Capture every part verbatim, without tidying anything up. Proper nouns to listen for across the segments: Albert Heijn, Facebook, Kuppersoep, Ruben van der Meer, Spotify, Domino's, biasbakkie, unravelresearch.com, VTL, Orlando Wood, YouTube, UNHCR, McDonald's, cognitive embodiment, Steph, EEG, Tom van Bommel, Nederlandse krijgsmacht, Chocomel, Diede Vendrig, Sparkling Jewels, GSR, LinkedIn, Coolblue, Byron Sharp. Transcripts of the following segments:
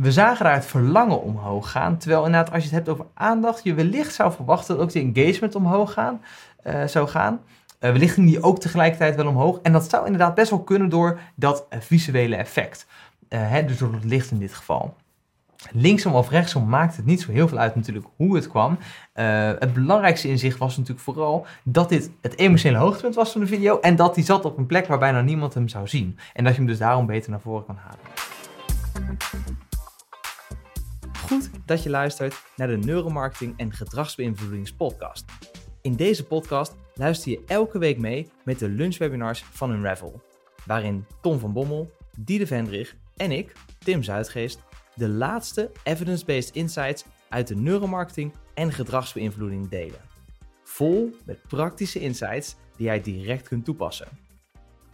We zagen daar het verlangen omhoog gaan, terwijl inderdaad als je het hebt over aandacht, je wellicht zou verwachten dat ook de engagement omhoog gaan, uh, zou gaan. Uh, wellicht ging die ook tegelijkertijd wel omhoog. En dat zou inderdaad best wel kunnen door dat uh, visuele effect. Uh, hè, dus door het licht in dit geval. Linksom of rechtsom maakt het niet zo heel veel uit natuurlijk hoe het kwam. Uh, het belangrijkste inzicht was natuurlijk vooral dat dit het emotionele hoogtepunt was van de video. En dat die zat op een plek waar bijna niemand hem zou zien. En dat je hem dus daarom beter naar voren kan halen. Goed dat je luistert naar de Neuromarketing en Gedragsbeïnvloedingspodcast. In deze podcast luister je elke week mee met de lunchwebinars van Unravel. Waarin Tom van Bommel, Diede Vendrig en ik, Tim Zuidgeest, de laatste evidence-based insights uit de neuromarketing en gedragsbeïnvloeding delen. Vol met praktische insights die jij direct kunt toepassen.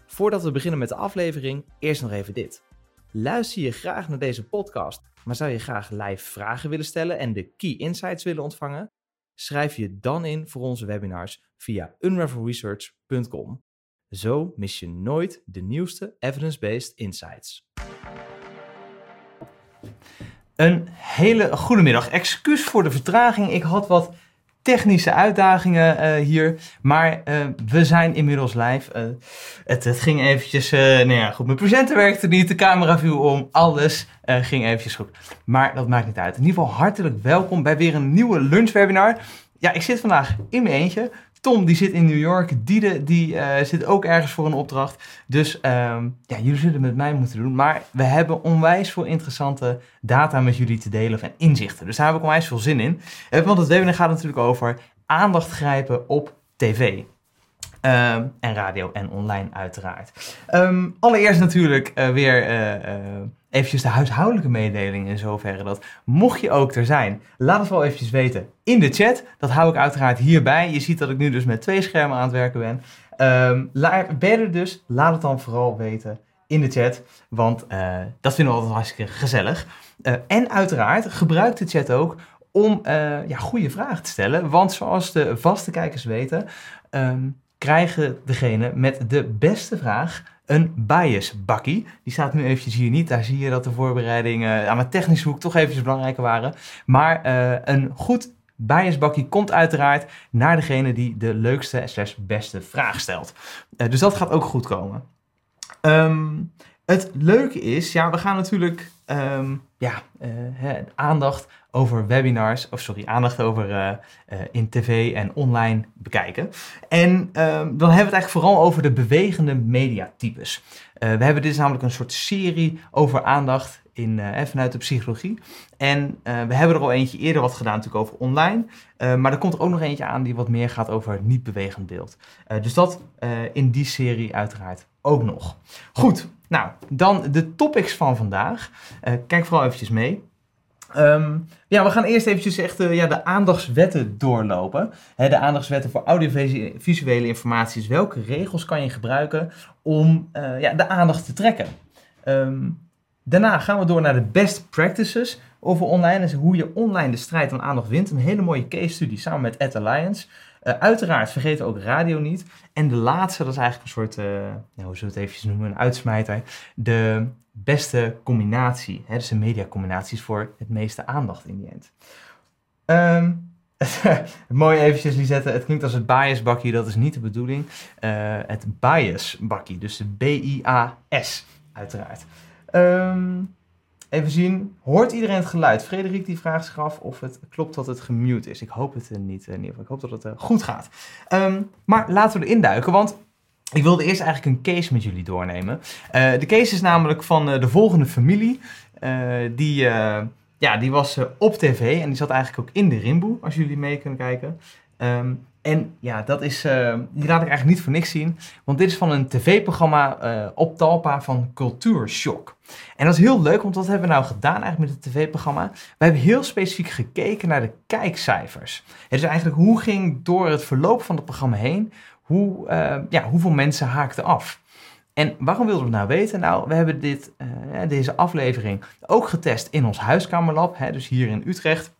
Voordat we beginnen met de aflevering, eerst nog even dit. Luister je graag naar deze podcast, maar zou je graag live vragen willen stellen en de key insights willen ontvangen? Schrijf je dan in voor onze webinars via unravel research punt com. Zo mis je nooit de nieuwste evidence-based insights. Een hele goede middag. Excuus voor de vertraging. Ik had wat technische uitdagingen uh, hier, maar uh, we zijn inmiddels live. Uh, het, het ging eventjes, uh, nou ja, goed, mijn presenter werkte niet, de camera viel om, alles uh, ging eventjes goed. Maar dat maakt niet uit. In ieder geval hartelijk welkom bij weer een nieuwe lunchwebinar. Ja, ik zit vandaag in mijn eentje. Tom die zit in New York, Diede die uh, zit ook ergens voor een opdracht. Dus uh, ja, jullie zullen het met mij moeten doen. Maar we hebben onwijs veel interessante data met jullie te delen en inzichten. Dus daar heb ik onwijs veel zin in. Want het webinar gaat natuurlijk over aandacht grijpen op tv. Uh, en radio en online uiteraard. Um, allereerst natuurlijk uh, weer uh, uh, eventjes de huishoudelijke mededeling in zoverre dat mocht je ook er zijn, laat het wel eventjes weten in de chat. Dat hou ik uiteraard hierbij. Je ziet dat ik nu dus met twee schermen aan het werken ben. Um, la- ben je er dus, laat het dan vooral weten in de chat, want uh, dat vinden we altijd hartstikke gezellig. Uh, en uiteraard gebruik de chat ook om uh, ja, goede vragen te stellen, want zoals de vaste kijkers weten, Um, krijgen degene met de beste vraag een biasbakkie. Die staat nu eventjes hier niet. Daar zie je dat de voorbereidingen aan mijn technische hoek toch eventjes belangrijker waren. Maar uh, een goed biasbakkie komt uiteraard naar degene die de leukste slash beste vraag stelt. Uh, dus dat gaat ook goed komen. Um, het leuke is, ja, we gaan natuurlijk um, ja, uh, he, aandacht over webinars, of sorry, aandacht over uh, uh, in tv en online bekijken. En um, dan hebben we het eigenlijk vooral over de bewegende mediatypes. Uh, we hebben dit is namelijk een soort serie over aandacht in, uh, vanuit de psychologie. En uh, we hebben er al eentje eerder wat gedaan natuurlijk over online. Uh, maar er komt er ook nog eentje aan die wat meer gaat over niet bewegend beeld. Uh, dus dat uh, in die serie uiteraard ook nog. Goed, nou, dan de topics van vandaag. Uh, kijk vooral eventjes mee. Um, ja, we gaan eerst eventjes echt uh, ja, de aandachtswetten doorlopen. He, de aandachtswetten voor audiovisuele informatie is welke regels kan je gebruiken om uh, ja, de aandacht te trekken. Um, daarna gaan we door naar de best practices over online. Dus hoe je online de strijd om aandacht wint. Een hele mooie case study samen met Ad Alliance. Uh, uiteraard vergeet ook radio niet. En de laatste, dat is eigenlijk een soort, uh, nou, hoe zullen we het eventjes noemen, een uitsmijter. De beste combinatie, hè, dus de mediacombinaties voor het meeste aandacht in die end. Um, mooi eventjes Lisette, het klinkt als het biasbakkie, dat is niet de bedoeling. Uh, het biasbakkie, dus de B I A S uiteraard. Um, even zien, hoort iedereen het geluid? Frederik die vraagt zich af of het klopt dat het gemute is. Ik hoop het uh, niet, uh, ik hoop dat het uh, goed gaat. Um, maar laten we erin duiken, want ik wilde eerst eigenlijk een case met jullie doornemen. Uh, de case is namelijk van uh, de volgende familie. Uh, die, uh, ja, die was uh, op tv en die zat eigenlijk ook in de rimboe, als jullie mee kunnen kijken. Um, en ja, dat is, uh, die laat ik eigenlijk niet voor niks zien. Want dit is van een tv-programma uh, op Talpa van Cultuurshock. En dat is heel leuk, want wat hebben we nou gedaan eigenlijk met het tv-programma? We hebben heel specifiek gekeken naar de kijkcijfers. Ja, dus eigenlijk hoe ging door het verloop van het programma heen, Hoe, uh, ja, hoeveel mensen haakten af? En waarom wilden we het nou weten? Nou, we hebben dit, uh, deze aflevering ook getest in ons huiskamerlab, hè, dus hier in Utrecht.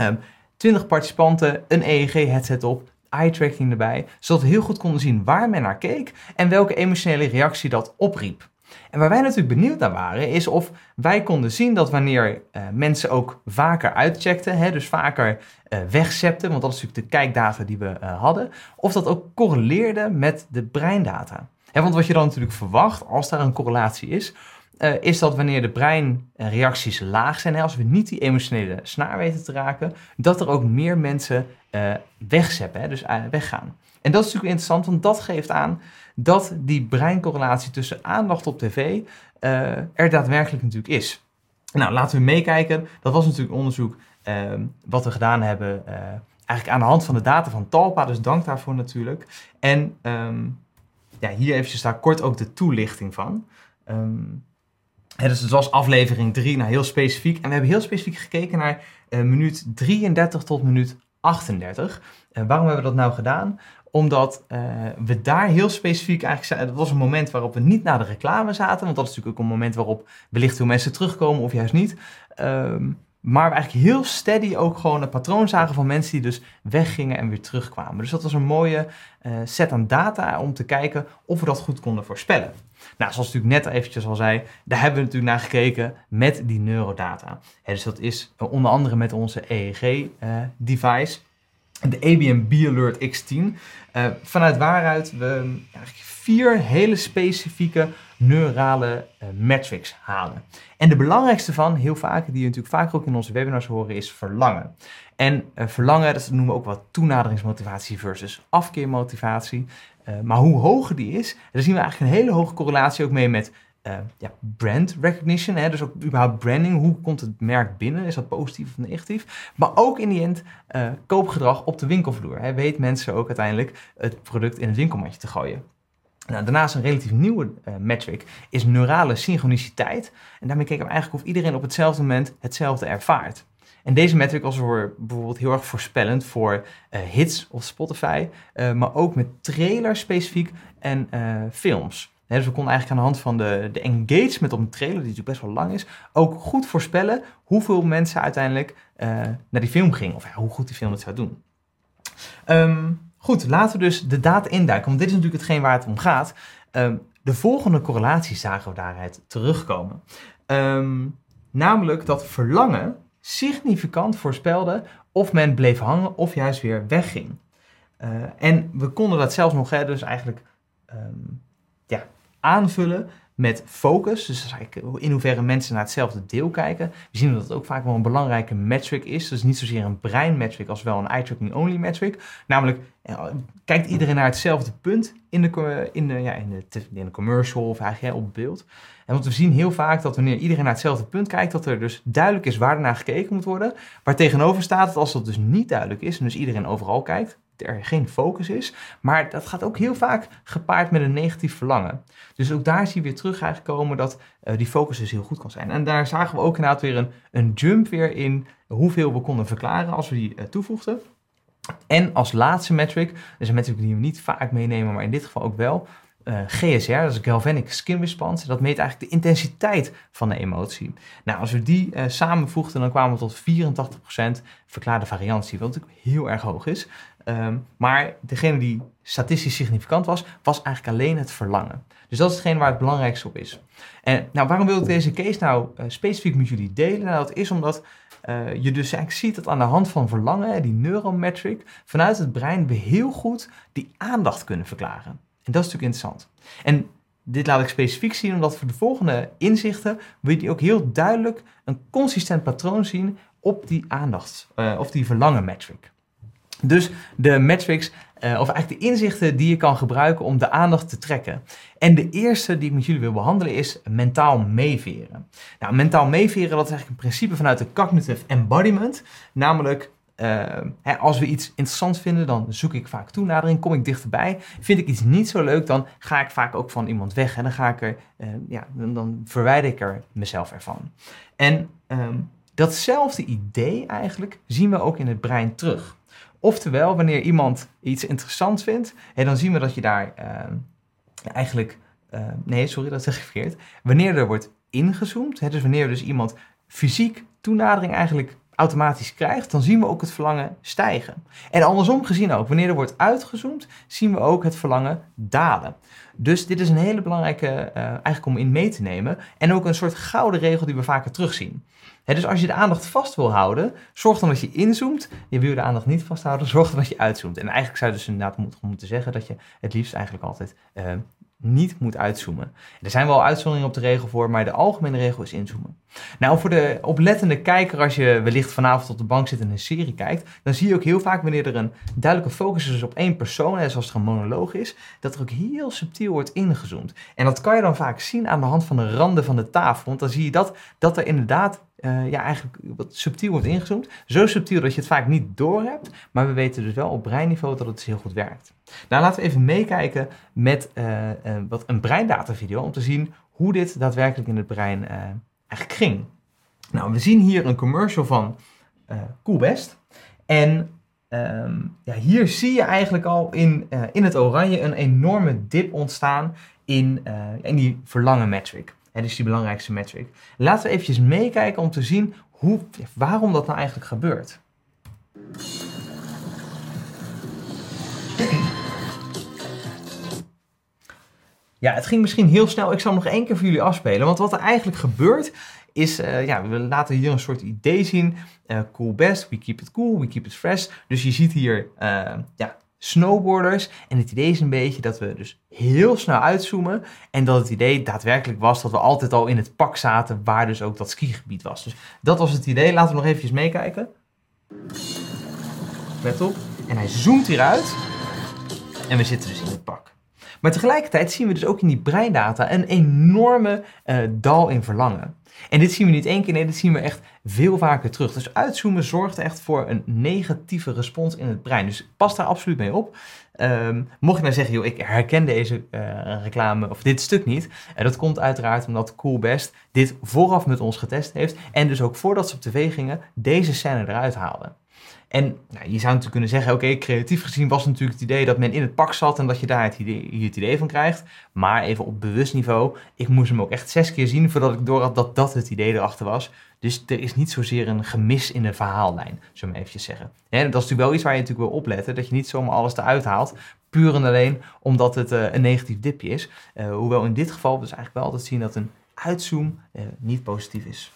Um, twintig participanten, een E E G-headset op, eye-tracking erbij, zodat we heel goed konden zien waar men naar keek en welke emotionele reactie dat opriep. En waar wij natuurlijk benieuwd naar waren, is of wij konden zien dat wanneer uh, mensen ook vaker uitcheckten, hè, dus vaker uh, wegzepten, want dat is natuurlijk de kijkdata die we uh, hadden, of dat ook correleerde met de breindata. Hè, want wat je dan natuurlijk verwacht, als daar een correlatie is, Uh, is dat wanneer de breinreacties laag zijn, hè, als we niet die emotionele snaar weten te raken, dat er ook meer mensen uh, wegzeppen, hè, dus uh, weggaan. En dat is natuurlijk interessant, want dat geeft aan dat die breincorrelatie tussen aandacht op tv uh, er daadwerkelijk natuurlijk is. Nou, laten we meekijken. Dat was natuurlijk een onderzoek uh, wat we gedaan hebben, uh, eigenlijk aan de hand van de data van Talpa, dus dank daarvoor natuurlijk. En um, ja, hier eventjes daar kort ook de toelichting van. Um, He, dus het was aflevering drie, nou heel specifiek. En we hebben heel specifiek gekeken naar uh, minuut drieëndertig tot minuut achtendertig. Uh, waarom hebben we dat nou gedaan? Omdat uh, we daar heel specifiek eigenlijk... Dat was een moment waarop we niet naar de reclame zaten. Want dat is natuurlijk ook een moment waarop wellicht veel mensen terugkomen of juist niet. Um, maar we eigenlijk heel steady ook gewoon een patroon zagen van mensen die dus weggingen en weer terugkwamen. Dus dat was een mooie uh, set aan data om te kijken of we dat goed konden voorspellen. Nou, zoals ik natuurlijk net eventjes al zei, daar hebben we natuurlijk naar gekeken met die neurodata. He, dus dat is onder andere met onze E E G-device, uh, de A B M B-Alert X tien. Uh, vanuit waaruit we eigenlijk vier hele specifieke neurale uh, metrics halen. En de belangrijkste van, heel vaak, die je natuurlijk vaak ook in onze webinars horen, is verlangen. En uh, verlangen, dat noemen we ook wel toenaderingsmotivatie versus afkeermotivatie. Uh, maar hoe hoger die is, daar zien we eigenlijk een hele hoge correlatie ook mee met uh, ja, brand recognition. Hè? Dus ook überhaupt branding. Hoe komt het merk binnen? Is dat positief of negatief? Maar ook in die end uh, koopgedrag op de winkelvloer. Hè? Weet mensen ook uiteindelijk het product in het winkelmandje te gooien. Nou, daarnaast een relatief nieuwe uh, metric is neurale synchroniciteit. En daarmee kijken we eigenlijk of iedereen op hetzelfde moment hetzelfde ervaart. En deze metric was bijvoorbeeld heel erg voorspellend voor uh, hits of Spotify, uh, maar ook met trailers specifiek en uh, films. He, dus we konden eigenlijk aan de hand van de, de engagement op een trailer, die natuurlijk best wel lang is, ook goed voorspellen hoeveel mensen uiteindelijk uh, naar die film gingen of ja, hoe goed die film het zou doen. Um, goed, laten we dus de data induiken, want dit is natuurlijk hetgeen waar het om gaat. Um, de volgende correlatie zagen we daaruit terugkomen. Um, namelijk dat verlangen significant voorspelde of men bleef hangen of juist weer wegging. Uh, en we konden dat zelfs nog hè, dus eigenlijk um, ja, aanvullen met focus. Dus dat is eigenlijk in hoeverre mensen naar hetzelfde deel kijken. We zien dat het ook vaak wel een belangrijke metric is. Dus niet zozeer een breinmetric als wel een eye-tracking-only metric. Namelijk, uh, kijkt iedereen naar hetzelfde punt in de, in de, ja, in de, in de commercial of eigenlijk hè, op beeld. En want we zien heel vaak dat wanneer iedereen naar hetzelfde punt kijkt, dat er dus duidelijk is waar er naar gekeken moet worden. Waar tegenover staat dat als dat dus niet duidelijk is, en dus iedereen overal kijkt, er geen focus is. Maar dat gaat ook heel vaak gepaard met een negatief verlangen. Dus ook daar zie je weer terug eigenlijk komen dat uh, die focus dus heel goed kan zijn. En daar zagen we ook inderdaad weer een, een jump weer in hoeveel we konden verklaren als we die uh, toevoegden. En als laatste metric, dus een metric die we niet vaak meenemen, maar in dit geval ook wel, Uh, G S R, dat is Galvanic Skin Response. Dat meet eigenlijk de intensiteit van de emotie. Nou, als we die uh, samenvoegden, dan kwamen we tot vierentachtig procent verklaarde variantie, wat natuurlijk heel erg hoog is. Um, maar degene die statistisch significant was, was eigenlijk alleen het verlangen. Dus dat is hetgeen waar het belangrijkste op is. En nou, waarom wil ik deze case nou uh, specifiek met jullie delen? Nou, dat is omdat uh, je dus eigenlijk ziet dat aan de hand van verlangen, die neurometric, vanuit het brein we heel goed die aandacht kunnen verklaren. En dat is natuurlijk interessant. En dit laat ik specifiek zien, omdat voor de volgende inzichten wil je ook heel duidelijk een consistent patroon zien op die aandacht, uh, of die verlangen metric. Dus de metrics, uh, of eigenlijk de inzichten die je kan gebruiken om de aandacht te trekken. En de eerste die ik met jullie wil behandelen is mentaal meeveren. Nou, mentaal meeveren, dat is eigenlijk een principe vanuit de cognitive embodiment, namelijk... Uh, hè, als we iets interessant vinden, dan zoek ik vaak toenadering, kom ik dichterbij. Vind ik iets niet zo leuk, dan ga ik vaak ook van iemand weg. En dan, ga ik er, uh, ja, dan, dan verwijder ik er mezelf ervan. En um, datzelfde idee eigenlijk zien we ook in het brein terug. Oftewel, wanneer iemand iets interessants vindt, hè, dan zien we dat je daar uh, eigenlijk... Uh, nee, sorry, dat zeg ik verkeerd. Wanneer er wordt ingezoomd, hè, dus wanneer dus iemand fysiek toenadering eigenlijk automatisch krijgt, dan zien we ook het verlangen stijgen. En andersom gezien ook, wanneer er wordt uitgezoomd, zien we ook het verlangen dalen. Dus dit is een hele belangrijke, uh, eigenlijk om in mee te nemen, en ook een soort gouden regel die we vaker terugzien. He, dus als je de aandacht vast wil houden, zorg dan dat je inzoomt. Je wil de aandacht niet vasthouden, zorg dan dat je uitzoomt. En eigenlijk zou je dus inderdaad moeten zeggen dat je het liefst eigenlijk altijd uh, niet moet uitzoomen. Er zijn wel uitzonderingen op de regel voor, maar de algemene regel is inzoomen. Nou, voor de oplettende kijker, als je wellicht vanavond op de bank zit en een serie kijkt, dan zie je ook heel vaak wanneer er een duidelijke focus is op één persoon, en zoals er een monoloog is, dat er ook heel subtiel wordt ingezoomd. En dat kan je dan vaak zien aan de hand van de randen van de tafel, want dan zie je dat, dat er inderdaad Uh, ja, eigenlijk wat subtiel wordt ingezoomd. Zo subtiel dat je het vaak niet doorhebt, maar we weten dus wel op breinniveau dat het heel goed werkt. Nou, laten we even meekijken met uh, uh, wat een breindatavideo om te zien hoe dit daadwerkelijk in het brein uh, eigenlijk ging. Nou, we zien hier een commercial van uh, Coolbest en um, ja, hier zie je eigenlijk al in, uh, in het oranje een enorme dip ontstaan in, uh, in die verlangen metric. Het is die belangrijkste metric. Laten we eventjes meekijken om te zien hoe, waarom dat nou eigenlijk gebeurt. Ja, het ging misschien heel snel. Ik zal hem nog één keer voor jullie afspelen. Want wat er eigenlijk gebeurt is, uh, ja, we laten hier een soort idee zien. Uh, cool best, we keep it cool, we keep it fresh. Dus je ziet hier, uh, ja... snowboarders. En het idee is een beetje dat we dus heel snel uitzoomen en dat het idee daadwerkelijk was dat we altijd al in het pak zaten waar dus ook dat skigebied was. Dus dat was het idee. Laten we nog eventjes meekijken. Let op. En hij zoomt hieruit en we zitten dus in het pak. Maar tegelijkertijd zien we dus ook in die breindata een enorme uh, dal in verlangen. En dit zien we niet één keer, nee, dit zien we echt veel vaker terug. Dus uitzoomen zorgt echt voor een negatieve respons in het brein. Dus pas daar absoluut mee op. Um, mocht je nou zeggen, joh, ik herken deze uh, reclame of dit stuk niet. En dat komt uiteraard omdat Coolbest dit vooraf met ons getest heeft. En dus ook voordat ze op tv gingen, deze scène eruit haalden. En nou, je zou natuurlijk kunnen zeggen, oké, okay, creatief gezien was natuurlijk het idee dat men in het pak zat en dat je daar het idee, het idee van krijgt. Maar even op bewust niveau, ik moest hem ook echt zes keer zien voordat ik door had dat dat het idee erachter was. Dus er is niet zozeer een gemis in de verhaallijn, zullen we maar eventjes zeggen. Ja, dat is natuurlijk wel iets waar je natuurlijk wil opletten, dat je niet zomaar alles eruit haalt, puur en alleen omdat het uh, een negatief dipje is. Uh, hoewel in dit geval dus eigenlijk wel altijd zien dat een uitzoom uh, niet positief is.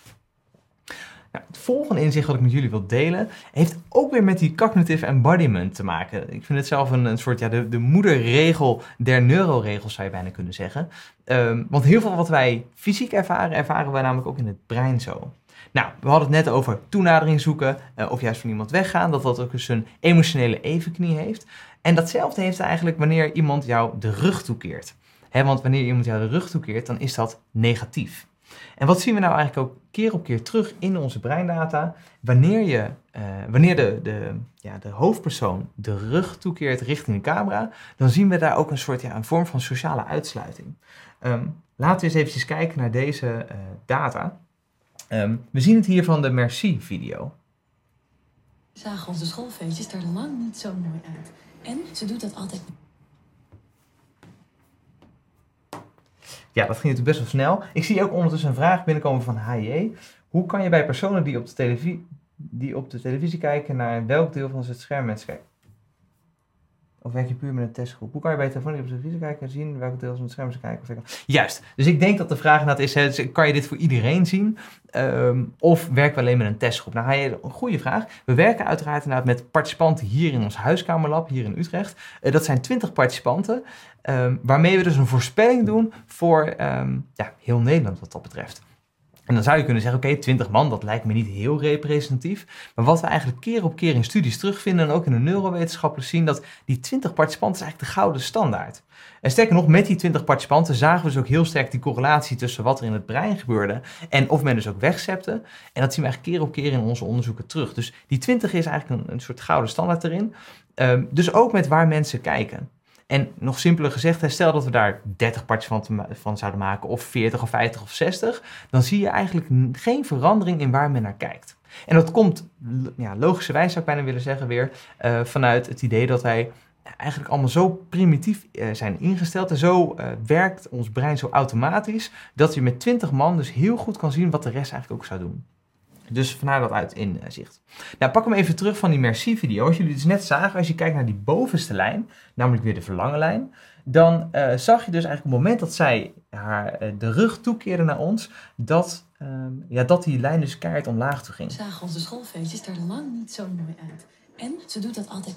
Nou, het volgende inzicht wat ik met jullie wil delen, heeft ook weer met die cognitive embodiment te maken. Ik vind het zelf een, een soort, ja, de, de moederregel der neuroregels zou je bijna kunnen zeggen. Um, want heel veel wat wij fysiek ervaren, ervaren wij namelijk ook in het brein zo. Nou, we hadden het net over toenadering zoeken, uh, of juist van iemand weggaan, dat dat ook eens een emotionele evenknie heeft. En datzelfde heeft eigenlijk wanneer iemand jou de rug toekeert. He, want wanneer iemand jou de rug toekeert, dan is dat negatief. En wat zien we nou eigenlijk ook keer op keer terug in onze breindata? Wanneer, je, uh, wanneer de, de, ja, de hoofdpersoon de rug toekeert richting de camera, dan zien we daar ook een soort, ja, een vorm van sociale uitsluiting. Um, laten we eens eventjes kijken naar deze uh, data. Um, we zien het hier van de Merci-video. Zagen onze schoolfeestjes er lang niet zo mooi uit. En ze doet dat altijd. Ja, dat ging natuurlijk best wel snel. Ik zie ook ondertussen een vraag binnenkomen van H J. Hoe kan je bij personen die op de televisie, die op de televisie kijken naar welk deel van het scherm mensen kijken? Of werk je puur met een testgroep? Hoe kan je bij telefoon die op de televisie kijken en zien welke deels van het scherm ze kijken? Juist, dus ik denk dat de vraag inderdaad is, hè, kan je dit voor iedereen zien? Um, of werken we alleen met een testgroep? Nou, een goede vraag. We werken uiteraard inderdaad met participanten hier in ons huiskamerlab, hier in Utrecht. Uh, dat zijn twintig participanten, um, waarmee we dus een voorspelling doen voor um, ja, heel Nederland wat dat betreft. En dan zou je kunnen zeggen, oké, okay, twintig man, dat lijkt me niet heel representatief. Maar wat we eigenlijk keer op keer in studies terugvinden en ook in de neurowetenschappen zien, dat die twintig participanten is eigenlijk de gouden standaard. En sterker nog, met die twintig participanten zagen we dus ook heel sterk die correlatie tussen wat er in het brein gebeurde en of men dus ook wegzepte. En dat zien we eigenlijk keer op keer in onze onderzoeken terug. Dus die twintig is eigenlijk een, een soort gouden standaard erin. Um, dus ook met waar mensen kijken. En nog simpeler gezegd, stel dat we daar dertig participanten van zouden maken, of veertig, of vijftig, of zestig, dan zie je eigenlijk geen verandering in waar men naar kijkt. En dat komt, ja, logischerwijs zou ik bijna willen zeggen weer, uh, vanuit het idee dat wij eigenlijk allemaal zo primitief uh, zijn ingesteld en zo uh, werkt ons brein zo automatisch, dat je met twintig man dus heel goed kan zien wat de rest eigenlijk ook zou doen. Dus vandaar dat uit inzicht. Nou, pak hem even terug van die merci-video. Als jullie dus net zagen, als je kijkt naar die bovenste lijn, namelijk weer de verlangenlijn, dan uh, zag je dus eigenlijk op het moment dat zij haar uh, de rug toekeerde naar ons, dat, um, ja, dat die lijn dus keihard omlaag toe ging. Zagen onze schoolfeestjes er lang niet zo mooi uit. En ze doet dat altijd.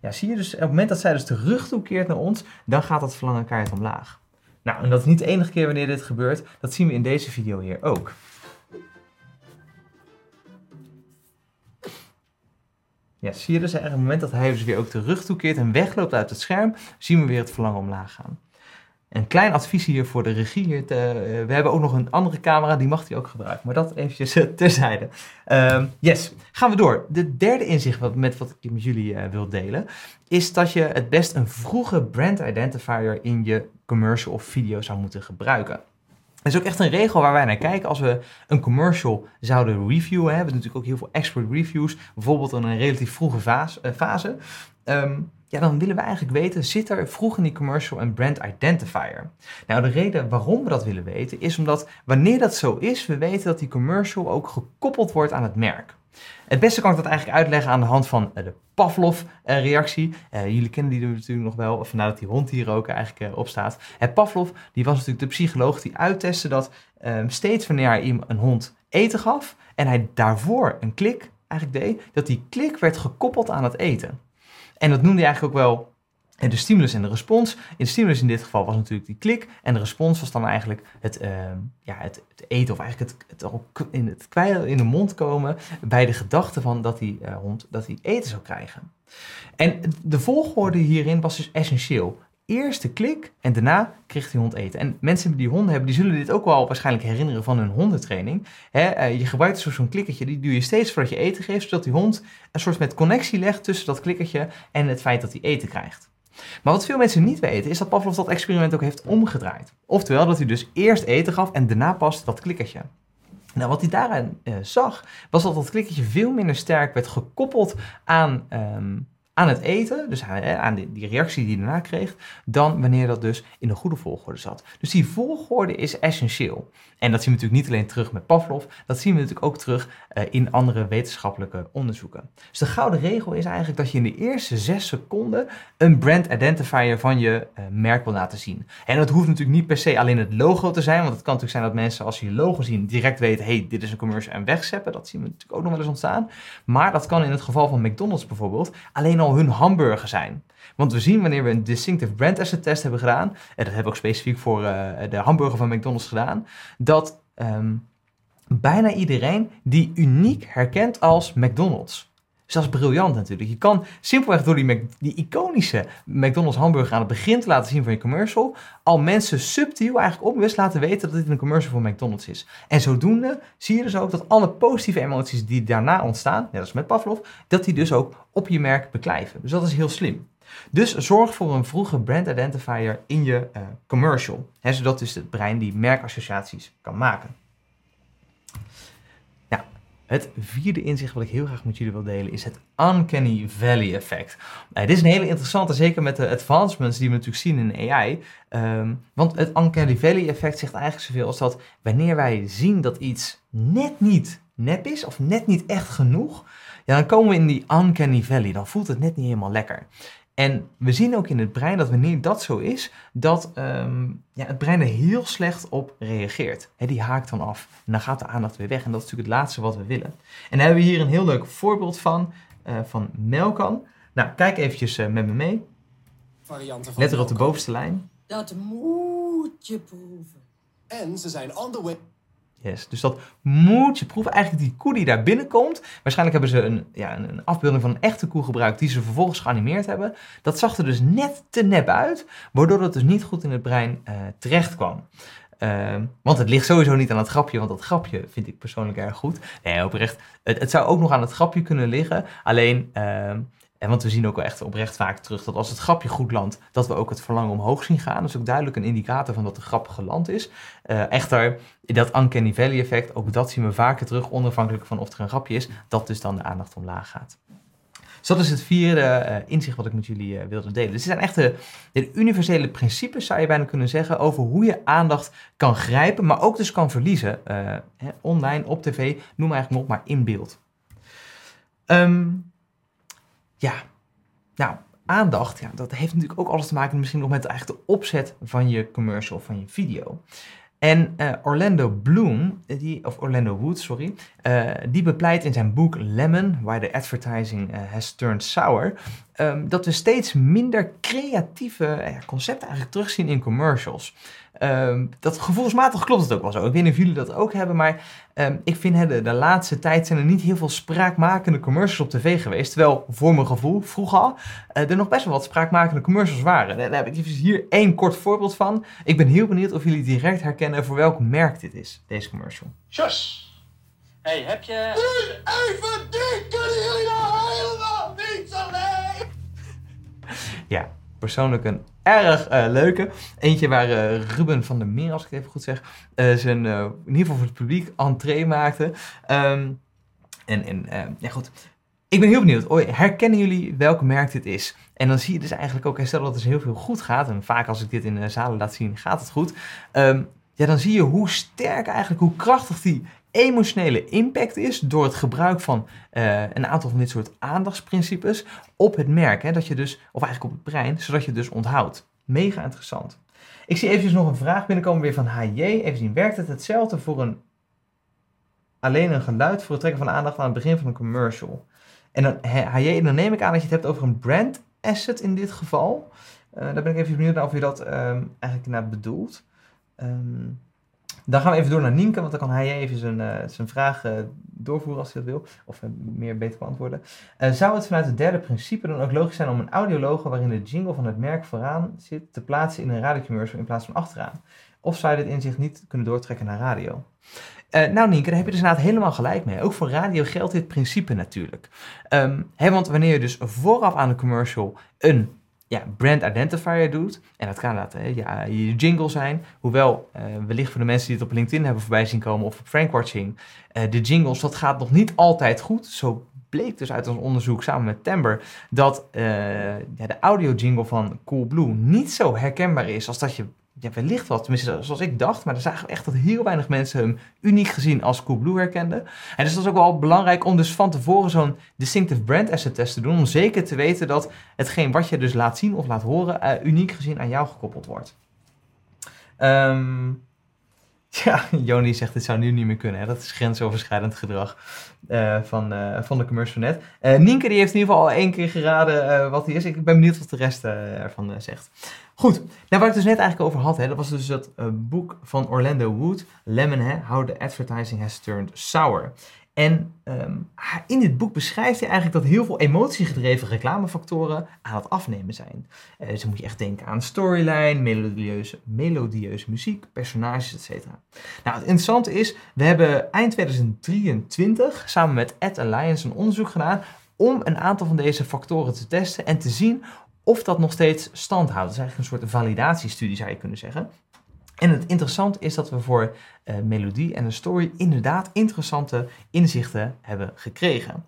Ja, zie je dus, op het moment dat zij dus de rug toekeert naar ons, dan gaat dat verlangen keihard omlaag. Nou, en dat is niet de enige keer wanneer dit gebeurt. Dat zien we in deze video hier ook. Ja, zie je dus eigenlijk op het moment dat hij dus weer ook de rug toekeert en wegloopt uit het scherm, zien we weer het verlangen omlaag gaan. Een klein advies hier voor de regie. We hebben ook nog een andere camera, die mag hij ook gebruiken. Maar dat eventjes terzijde. Um, yes, gaan we door. De derde inzicht wat, met wat ik met jullie uh, wil delen, is dat je het best een vroege brand identifier in je commercial of video zou moeten gebruiken. Dat is ook echt een regel waar wij naar kijken als we een commercial zouden reviewen. We hebben natuurlijk ook heel veel expert reviews, bijvoorbeeld in een relatief vroege vaas, uh, fase. Um, Ja, dan willen we eigenlijk weten, zit er vroeg in die commercial een brand identifier? Nou, de reden waarom we dat willen weten is omdat wanneer dat zo is, we weten dat die commercial ook gekoppeld wordt aan het merk. Het beste kan ik dat eigenlijk uitleggen aan de hand van de Pavlov-reactie. Uh, jullie kennen die natuurlijk nog wel, of nadat die hond hier ook eigenlijk uh, op staat. Het Pavlov, die was natuurlijk de psycholoog die uittestte dat uh, steeds wanneer hij een hond eten gaf en hij daarvoor een klik eigenlijk deed, dat die klik werd gekoppeld aan het eten. En dat noemde hij eigenlijk ook wel de stimulus en de respons. In de stimulus in dit geval was natuurlijk die klik. En de respons was dan eigenlijk het, uh, ja, het, het eten of eigenlijk het, het, in het kwijlen in de mond komen bij de gedachte van dat die uh, hond dat die eten zou krijgen. En de volgorde hierin was dus essentieel. Eerst de klik en daarna kreeg die hond eten. En mensen die honden hebben, die zullen dit ook wel waarschijnlijk herinneren van hun hondentraining. He, je gebruikt dus zo'n klikkertje, die doe je steeds voordat je eten geeft, zodat die hond een soort met connectie legt tussen dat klikkertje en het feit dat hij eten krijgt. Maar wat veel mensen niet weten, is dat Pavlov dat experiment ook heeft omgedraaid. Oftewel dat hij dus eerst eten gaf en daarna pas dat klikkertje. Nou, wat hij daaraan uh, zag, was dat dat klikkertje veel minder sterk werd gekoppeld aan... Um, aan het eten, dus aan, aan die reactie die hij daarna kreeg, dan wanneer dat dus in de goede volgorde zat. Dus die volgorde is essentieel. En dat zien we natuurlijk niet alleen terug met Pavlov, dat zien we natuurlijk ook terug uh, in andere wetenschappelijke onderzoeken. Dus de gouden regel is eigenlijk dat je in de eerste zes seconden een brand identifier van je uh, merk wil laten zien. En dat hoeft natuurlijk niet per se alleen het logo te zijn, want het kan natuurlijk zijn dat mensen als ze je logo zien direct weten, hey, dit is een commercial en wegzeppen. Dat zien we natuurlijk ook nog wel eens ontstaan. Maar dat kan in het geval van McDonald's bijvoorbeeld alleen al hun hamburger zijn. Want we zien wanneer we een distinctive brand asset test hebben gedaan, en dat hebben we ook specifiek voor uh, de hamburger van McDonald's gedaan, dat um, bijna iedereen die uniek herkent als McDonald's. Dus dat is briljant natuurlijk. Je kan simpelweg door die, Mac, die iconische McDonald's hamburger aan het begin te laten zien van je commercial, al mensen subtiel eigenlijk onbewust laten weten dat dit een commercial voor McDonald's is. En zodoende zie je dus ook dat alle positieve emoties die daarna ontstaan, net als met Pavlov, dat die dus ook op je merk beklijven. Dus dat is heel slim. Dus zorg voor een vroege brand identifier in je uh, commercial. Hè, zodat dus het brein die merkassociaties kan maken. Het vierde inzicht wat ik heel graag met jullie wil delen is het Uncanny Valley effect. Nou, dit is een hele interessante, zeker met de advancements die we natuurlijk zien in A I. Um, want het Uncanny Valley effect zegt eigenlijk zoveel als dat wanneer wij zien dat iets net niet nep is of net niet echt genoeg, ja, dan komen we in die Uncanny Valley, dan voelt het net niet helemaal lekker. En we zien ook in het brein dat wanneer dat zo is, dat um, ja, het brein er heel slecht op reageert. He, die haakt dan af en dan gaat de aandacht weer weg. En dat is natuurlijk het laatste wat we willen. En daar hebben we hier een heel leuk voorbeeld van, uh, van Melkan. Nou, kijk eventjes uh, met me mee. Varianten van Let er op de bovenste lijn. Dat moet je proeven. En ze zijn on the way. Yes, dus dat moet je proeven. Eigenlijk die koe die daar binnenkomt. Waarschijnlijk hebben ze een, ja, een afbeelding van een echte koe gebruikt die ze vervolgens geanimeerd hebben. Dat zag er dus net te nep uit, waardoor dat dus niet goed in het brein uh, terecht kwam. Uh, want het ligt sowieso niet aan het grapje, want dat grapje vind ik persoonlijk erg goed. Nee, oprecht. Het, het zou ook nog aan het grapje kunnen liggen. Alleen... Uh, En want we zien ook wel echt oprecht vaak terug dat als het grapje goed landt, dat we ook het verlangen omhoog zien gaan. Dat is ook duidelijk een indicator van dat de grap geland is. Uh, echter, dat Uncanny Valley effect, ook dat zien we vaker terug, onafhankelijk van of er een grapje is, dat dus dan de aandacht omlaag gaat. Dus dat is het vierde uh, inzicht wat ik met jullie uh, wilde delen. Dus dit zijn echt de, de universele principes, zou je bijna kunnen zeggen, over hoe je aandacht kan grijpen, maar ook dus kan verliezen. Uh, hè, online, op tv, noem eigenlijk nog maar in beeld. Um, ja, nou, aandacht, ja, dat heeft natuurlijk ook alles te maken misschien nog met eigenlijk de opzet van je commercial, van je video. En uh, Orlando Bloom, die, of Orlando Wood, sorry, uh, die bepleit in zijn boek Lemon, Why the Advertising Has Turned Sour, um, dat we steeds minder creatieve uh, concepten eigenlijk terugzien in commercials. Um, dat gevoelsmatig klopt het ook wel zo. Ik weet niet of jullie dat ook hebben, maar um, ik vind he, de, de laatste tijd zijn er niet heel veel spraakmakende commercials op tv geweest. Terwijl, voor mijn gevoel, vroeger al, uh, er nog best wel wat spraakmakende commercials waren. En daar heb ik hier één kort voorbeeld van. Ik ben heel benieuwd of jullie direct herkennen voor welk merk dit is, deze commercial. Jos! Hey, heb je... Even dit kunnen jullie nou helemaal niet alleen! Ja, persoonlijk een erg uh, leuke. Eentje waar uh, Ruben van der Meer, als ik het even goed zeg, uh, zijn, uh, in ieder geval voor het publiek, entree maakte. Um, en, en uh, ja goed, ik ben heel benieuwd. Oei, herkennen jullie welk merk dit is? En dan zie je dus eigenlijk ook, stel dat het heel veel goed gaat, en vaak als ik dit in de zalen laat zien, gaat het goed. Um, ja, dan zie je hoe sterk eigenlijk, hoe krachtig die emotionele impact is door het gebruik van uh, een aantal van dit soort aandachtsprincipes op het merk. Hè, dat je dus, of eigenlijk op het brein, zodat je het dus onthoudt. Mega interessant. Ik zie eventjes nog een vraag binnenkomen weer van H J. Even zien, werkt het hetzelfde voor een alleen een geluid voor het trekken van aandacht aan het begin van een commercial? En dan, H J, dan neem ik aan dat je het hebt over een brand asset in dit geval. Uh, daar ben ik even benieuwd naar of je dat um, eigenlijk naar bedoelt. Um, Dan gaan we even door naar Nienke, want dan kan hij even zijn, uh, zijn vraag uh, doorvoeren als hij dat wil. Of uh, meer beter beantwoorden. Uh, zou het vanuit het derde principe dan ook logisch zijn om een audiologo waarin de jingle van het merk vooraan zit te plaatsen in een radiocommercial in plaats van achteraan? Of zou je dit inzicht niet kunnen doortrekken naar radio? Uh, nou Nienke, daar heb je dus inderdaad helemaal gelijk mee. Ook voor radio geldt dit principe natuurlijk. Um, hè, want wanneer je dus vooraf aan een commercial een... ja, brand identifier doet, en dat kan laten, ja, je jingle zijn, hoewel eh, wellicht voor de mensen die het op LinkedIn hebben voorbij zien komen of op Frankwatching, eh, de jingles, dat gaat nog niet altijd goed. Zo bleek dus uit ons onderzoek samen met Timber dat eh, ja, de audio jingle van Coolblue niet zo herkenbaar is als dat je ja, wellicht wat, tenminste zoals ik dacht, maar dan zagen we echt dat heel weinig mensen hem uniek gezien als Coolblue herkenden. En dus dat is ook wel belangrijk om dus van tevoren zo'n distinctive brand asset test te doen, om zeker te weten dat hetgeen wat je dus laat zien of laat horen, uh, uniek gezien aan jou gekoppeld wordt. Um, ja, Joni zegt, dit zou nu niet meer kunnen, hè? Dat is grensoverschrijdend gedrag uh, van, uh, van de commercial net. Uh, Nienke die heeft in ieder geval al één keer geraden uh, wat hij is. Ik ben benieuwd wat de rest uh, ervan uh, zegt. Goed, nou waar ik het dus net eigenlijk over had, hè, dat was dus dat uh, boek van Orlando Wood, Lemon, hè, How the Advertising Has Turned Sour. En um, in dit boek beschrijft hij eigenlijk dat heel veel emotiegedreven reclamefactoren aan het afnemen zijn. Uh, dus dan moet je echt denken aan storyline, melodieuze, melodieuze muziek, personages, et cetera. Nou, het interessante is, we hebben eind tweeduizend drieëntwintig samen met Ad Alliance een onderzoek gedaan om een aantal van deze factoren te testen en te zien of dat nog steeds stand houdt. Dat is eigenlijk een soort validatiestudie, zou je kunnen zeggen. En het interessante is dat we voor uh, melodie en een story inderdaad interessante inzichten hebben gekregen.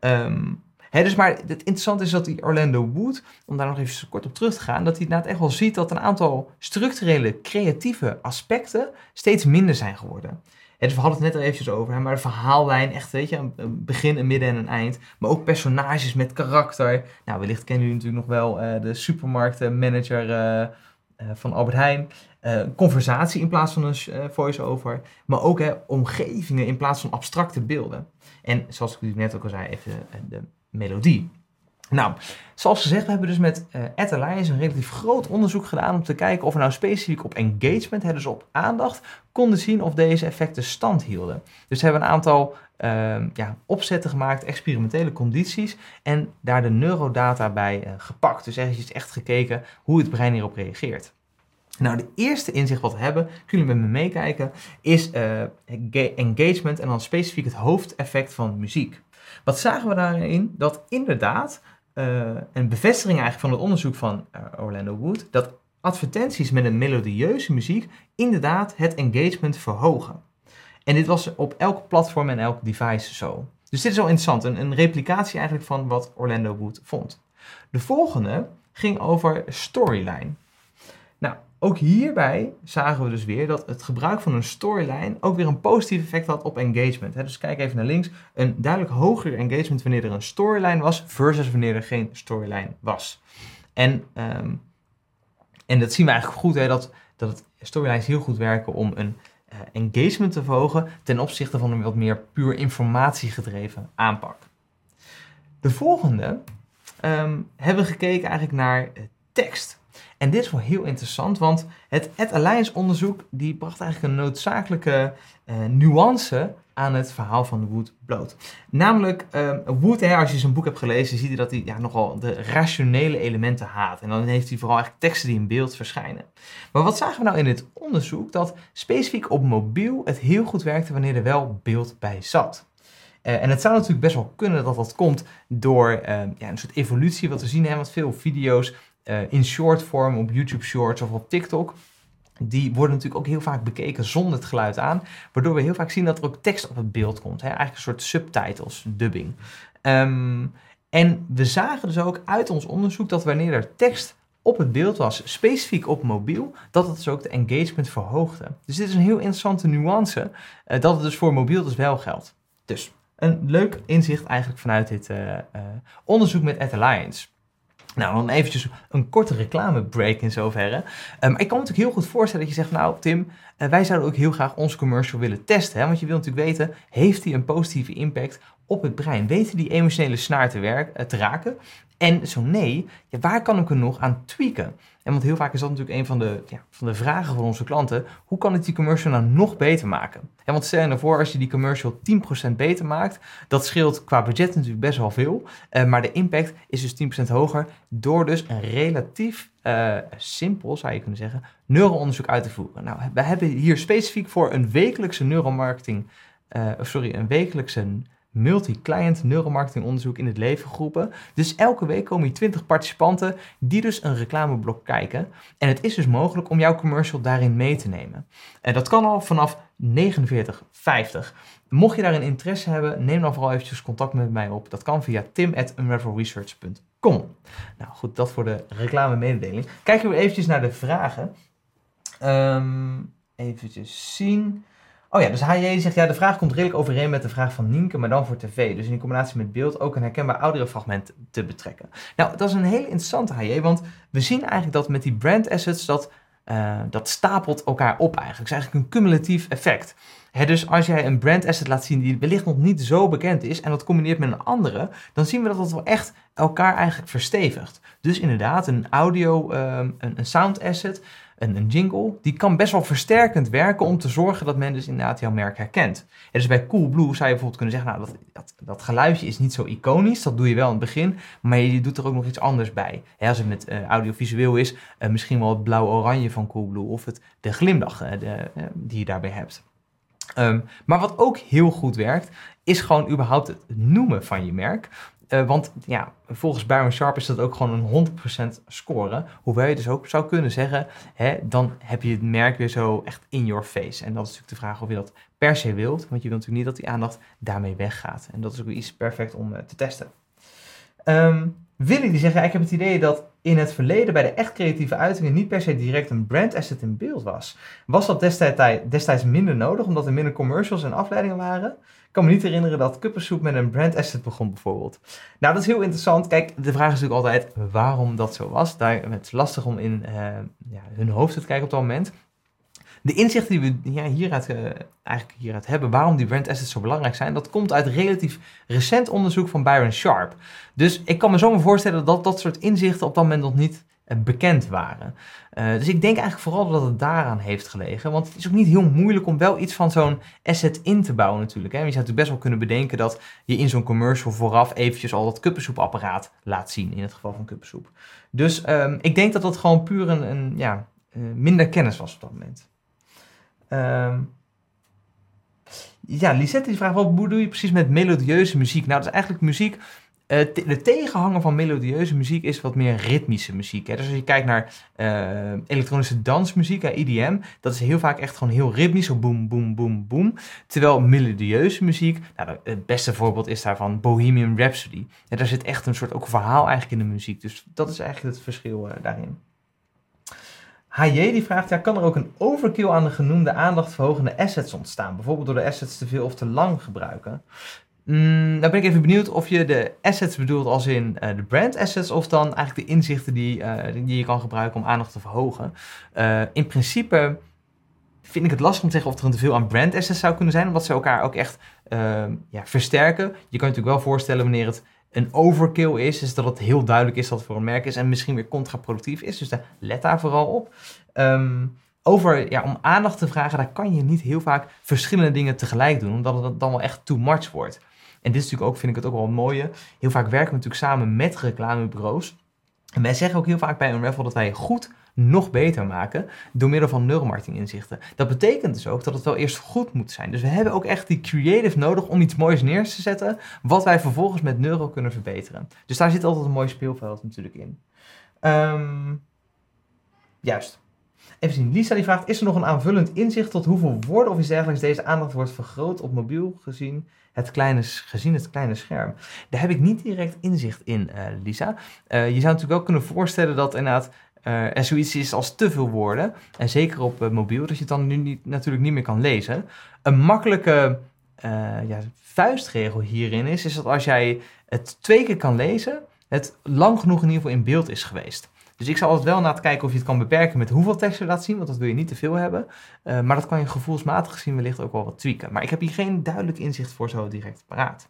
Um, hè, dus maar het interessante is dat die Orlando Wood, om daar nog even kort op terug te gaan, dat hij inderdaad echt wel ziet dat een aantal structurele creatieve aspecten steeds minder zijn geworden. Ja, dus we hadden het net er eventjes over, maar de verhaallijn, echt, weet je, een begin, een midden en een eind. Maar ook personages met karakter. Nou, wellicht kennen jullie natuurlijk nog wel uh, de supermarktmanager uh, uh, van Albert Heijn. Uh, conversatie in plaats van een uh, voice-over. Maar ook uh, omgevingen in plaats van abstracte beelden. En zoals ik net ook al zei, even uh, de melodie. Nou, zoals gezegd, we hebben dus met uh, Ad Alliance een relatief groot onderzoek gedaan om te kijken of we nou specifiek op engagement, hè, dus op aandacht, konden zien of deze effecten stand hielden. Dus we hebben een aantal uh, ja, opzetten gemaakt, experimentele condities en daar de neurodata bij uh, gepakt. Dus er is echt gekeken hoe het brein hierop reageert. Nou, de eerste inzicht wat we hebben, kunnen jullie met me meekijken, is uh, engagement en dan specifiek het hoofdeffect van muziek. Wat zagen we daarin? Dat inderdaad... Uh, een bevestiging eigenlijk van het onderzoek van uh, Orlando Wood, dat advertenties met een melodieuze muziek inderdaad het engagement verhogen. En dit was op elk platform en elk device zo. Dus dit is wel interessant, een, een replicatie eigenlijk van wat Orlando Wood vond. De volgende ging over storyline. Nou, ook hierbij zagen we dus weer dat het gebruik van een storyline ook weer een positief effect had op engagement. Dus kijk even naar links, een duidelijk hoger engagement wanneer er een storyline was versus wanneer er geen storyline was. En, um, en dat zien we eigenlijk goed, hè, dat, dat storylines heel goed werken om een uh, engagement te verhogen ten opzichte van een wat meer puur informatiegedreven aanpak. De volgende um, hebben we gekeken eigenlijk naar uh, tekst. En dit is wel heel interessant, want het Ad Alliance onderzoek die bracht eigenlijk een noodzakelijke uh, nuance aan het verhaal van Wood bloot. Namelijk, uh, Wood, hè, als je zijn boek hebt gelezen, ziet je dat hij ja, nogal de rationele elementen haat. En dan heeft hij vooral eigenlijk teksten die in beeld verschijnen. Maar wat zagen we nou in dit onderzoek? Dat specifiek op mobiel het heel goed werkte wanneer er wel beeld bij zat. Uh, en het zou natuurlijk best wel kunnen dat dat komt door uh, ja, een soort evolutie wat we zien, hè, want veel video's Uh, in short vorm op YouTube Shorts of op TikTok, die worden natuurlijk ook heel vaak bekeken zonder het geluid aan, waardoor we heel vaak zien dat er ook tekst op het beeld komt. Hè? Eigenlijk een soort subtitles, dubbing. Um, en we zagen dus ook uit ons onderzoek dat wanneer er tekst op het beeld was, specifiek op mobiel, dat het dus ook de engagement verhoogde. Dus dit is een heel interessante nuance, uh, dat het dus voor mobiel dus wel geldt. Dus een leuk inzicht eigenlijk vanuit dit uh, uh, onderzoek met Ad Alliance. Nou, dan eventjes een korte reclamebreak in zoverre. Uh, maar ik kan me natuurlijk heel goed voorstellen dat je zegt, nou Tim, uh, wij zouden ook heel graag ons commercial willen testen. Hè? Want je wilt natuurlijk weten, heeft die een positieve impact op het brein? Weet die emotionele snaar te, werk, uh, te raken? En zo nee, ja, waar kan ik er nog aan tweaken? En want heel vaak is dat natuurlijk een van de, ja, van de vragen van onze klanten. Hoe kan ik die commercial nou nog beter maken? En want stel je ervoor, als je die commercial tien procent beter maakt, dat scheelt qua budget natuurlijk best wel veel. Uh, maar de impact is dus tien procent hoger door dus een relatief uh, simpel, zou je kunnen zeggen, neuroonderzoek uit te voeren. Nou, we hebben hier specifiek voor een wekelijkse neuromarketing, uh, sorry, een wekelijkse multi-client neuromarketingonderzoek in het leven geroepen. Dus elke week komen hier twintig participanten die dus een reclameblok kijken. En het is dus mogelijk om jouw commercial daarin mee te nemen. En dat kan al vanaf negenenveertig vijftig. Mocht je daarin interesse hebben, neem dan vooral eventjes contact met mij op. Dat kan via tim at unravel research dot com. Nou goed, dat voor de reclame mededeling. Kijken we eventjes naar de vragen. Um, eventjes zien. Oh ja, dus H J zegt, ja, de vraag komt redelijk overeen met de vraag van Nienke, maar dan voor tv. Dus in combinatie met beeld ook een herkenbaar audiofragment te betrekken. Nou, dat is een hele interessante H J, want we zien eigenlijk dat met die brand assets, dat, uh, dat stapelt elkaar op eigenlijk. Het is eigenlijk een cumulatief effect. He, dus als jij een brand asset laat zien die wellicht nog niet zo bekend is en dat combineert met een andere, dan zien we dat dat wel echt elkaar eigenlijk verstevigt. Dus inderdaad, een audio, um, een, een sound asset, een, een jingle, die kan best wel versterkend werken om te zorgen dat men dus inderdaad jouw merk herkent. En dus bij Coolblue zou je bijvoorbeeld kunnen zeggen, nou, dat, dat, dat geluidje is niet zo iconisch, dat doe je wel in het begin, maar je doet er ook nog iets anders bij. He, als het met uh, audiovisueel is, uh, misschien wel het blauw-oranje van Coolblue of het, de glimlach uh, de, uh, die je daarbij hebt. Um, maar wat ook heel goed werkt, is gewoon überhaupt het noemen van je merk. Uh, want ja, volgens Byron Sharp is dat ook gewoon een honderd procent score. Hoewel je dus ook zou kunnen zeggen, hè, dan heb je het merk weer zo echt in your face. En dat is natuurlijk de vraag of je dat per se wilt. Want je wilt natuurlijk niet dat die aandacht daarmee weggaat. En dat is ook iets perfect om uh, te testen. Um, Willy die zegt, ja, ik heb het idee dat in het verleden bij de echt creatieve uitingen niet per se direct een brand asset in beeld was. Was dat destijds, destijds minder nodig, omdat er minder commercials en afleidingen waren? Ik kan me niet herinneren dat Kuppersoep met een brand asset begon bijvoorbeeld. Nou, dat is heel interessant. Kijk, de vraag is natuurlijk altijd waarom dat zo was. Daar, het is lastig om in uh, ja, hun hoofd te kijken op dat moment. De inzichten die we ja, hieruit, uh, eigenlijk hieruit hebben, waarom die brand assets zo belangrijk zijn, dat komt uit relatief recent onderzoek van Byron Sharp. Dus ik kan me zomaar voorstellen dat dat soort inzichten op dat moment nog niet uh, bekend waren. Uh, dus ik denk eigenlijk vooral dat het daaraan heeft gelegen, want het is ook niet heel moeilijk om wel iets van zo'n asset in te bouwen natuurlijk. Hè? Je zou natuurlijk best wel kunnen bedenken dat je in zo'n commercial vooraf eventjes al dat kuppensoepapparaat laat zien, in het geval van kuppensoep. Dus um, ik denk dat dat gewoon puur een, een ja, uh, minder kennis was op dat moment. Um, ja, Lisette die vraagt, wat bedoel je precies met melodieuze muziek? Nou, dat is eigenlijk muziek Uh, te- de tegenhanger van melodieuze muziek is wat meer ritmische muziek. Hè? Dus als je kijkt naar uh, elektronische dansmuziek, uh, E D M, dat is heel vaak echt gewoon heel ritmisch, zo boem, boem, boem, boem. Terwijl melodieuze muziek, nou, het beste voorbeeld is daarvan Bohemian Rhapsody. En daar zit echt een soort ook verhaal eigenlijk in de muziek. Dus dat is eigenlijk het verschil uh, daarin. H J die vraagt, ja, kan er ook een overkill aan de genoemde aandachtverhogende assets ontstaan? Bijvoorbeeld door de assets te veel of te lang gebruiken? Mm, dan ben ik even benieuwd of je de assets bedoelt als in uh, de brand assets of dan eigenlijk de inzichten die, uh, die je kan gebruiken om aandacht te verhogen. Uh, in principe vind ik het lastig om te zeggen of er een teveel aan brand assets zou kunnen zijn, omdat ze elkaar ook echt uh, ja, versterken. Je kan je natuurlijk wel voorstellen wanneer het een overkill is, is dat het heel duidelijk is dat het voor een merk is en misschien weer contraproductief is. Dus daar let daar vooral op. Um, Over, ja, om aandacht te vragen, daar kan je niet heel vaak verschillende dingen tegelijk doen, omdat het dan wel echt too much wordt. En dit is natuurlijk ook, vind ik het ook wel een mooie, heel vaak werken we natuurlijk samen met reclamebureaus. En wij zeggen ook heel vaak bij Unravel dat wij goed nog beter maken door middel van neuromarketinginzichten. Dat betekent dus ook dat het wel eerst goed moet zijn. Dus we hebben ook echt die creative nodig om iets moois neer te zetten, wat wij vervolgens met neuro kunnen verbeteren. Dus daar zit altijd een mooi speelveld natuurlijk in. Um, juist. Even zien, Lisa die vraagt, is er nog een aanvullend inzicht tot hoeveel woorden of iets dergelijks deze aandacht wordt vergroot op mobiel gezien het kleine, gezien het kleine scherm? Daar heb ik niet direct inzicht in, uh, Lisa. Uh, je zou natuurlijk wel kunnen voorstellen dat inderdaad uh, er zoiets is als te veel woorden, en zeker op uh, mobiel, dat je het dan nu niet, natuurlijk niet meer kan lezen. Een makkelijke uh, ja, vuistregel hierin is, is dat als jij het twee keer kan lezen, het lang genoeg in ieder geval in beeld is geweest. Dus ik zou altijd wel naar het kijken of je het kan beperken met hoeveel tekst je laat zien, want dat wil je niet te veel hebben. Uh, maar dat kan je gevoelsmatig gezien wellicht ook wel wat tweaken. Maar ik heb hier geen duidelijk inzicht voor zo direct paraat.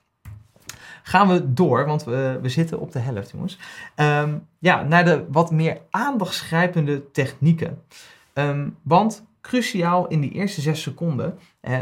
Gaan we door, want we, we zitten op de helft, jongens. Um, ja, naar de wat meer aandachtsgrijpende technieken. Um, want cruciaal in die eerste zes seconden, uh,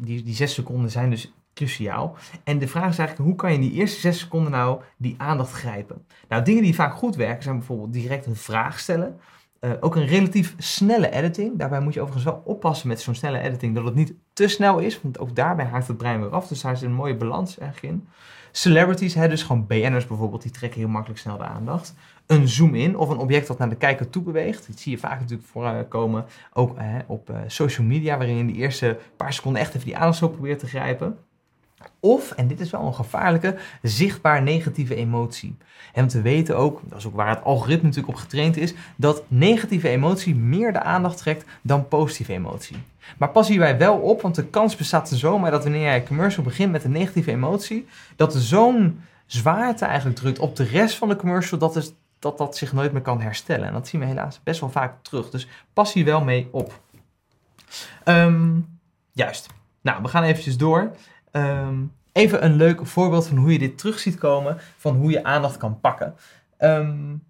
die, die zes seconden zijn dus cruciaal. En de vraag is eigenlijk, hoe kan je in die eerste zes seconden nou die aandacht grijpen? Nou, dingen die vaak goed werken zijn bijvoorbeeld direct een vraag stellen. Uh, ook een relatief snelle editing. Daarbij moet je overigens wel oppassen met zo'n snelle editing, dat het niet te snel is, want ook daarbij haakt het brein weer af. Dus daar zit een mooie balans eigenlijk in. Celebrities, hè, dus gewoon B N'ers bijvoorbeeld, die trekken heel makkelijk snel de aandacht. Een zoom-in of een object dat naar de kijker toe beweegt. Dat zie je vaak natuurlijk voorkomen, ook hè, op uh, social media, waarin je in de eerste paar seconden echt even die aandacht zo probeert te grijpen. Of, en dit is wel een gevaarlijke, zichtbaar negatieve emotie. En te weten ook, dat is ook waar het algoritme natuurlijk op getraind is, dat negatieve emotie meer de aandacht trekt dan positieve emotie. Maar pas hierbij wel op, want de kans bestaat er zomaar dat wanneer jij een commercial begint met een negatieve emotie, dat er zo'n zwaarte eigenlijk drukt op de rest van de commercial, dat is, dat, dat zich nooit meer kan herstellen. En dat zien we helaas best wel vaak terug. Dus pas hier wel mee op. Um, juist. Nou, we gaan eventjes door. Um, even een leuk voorbeeld van hoe je dit terug ziet komen, van hoe je aandacht kan pakken. Um,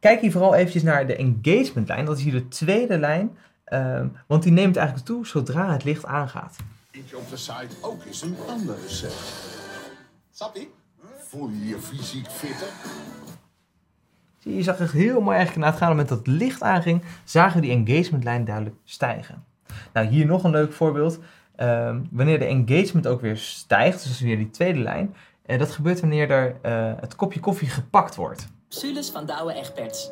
kijk hier vooral eventjes naar de engagementlijn, dat is hier de tweede lijn, um, want die neemt eigenlijk toe zodra het licht aangaat. Vind je op de site ook eens een ander recept? Sappie? Voel je je fysiek fitter? Zie je, je zag echt heel mooi eigenlijk na het gaan, met dat het licht aanging, zagen we die engagementlijn duidelijk stijgen. Nou, hier nog een leuk voorbeeld. Um, wanneer de engagement ook weer stijgt, dus weer die tweede lijn, uh, dat gebeurt wanneer er, uh, het kopje koffie gepakt wordt. Sules van Douwe Egberts.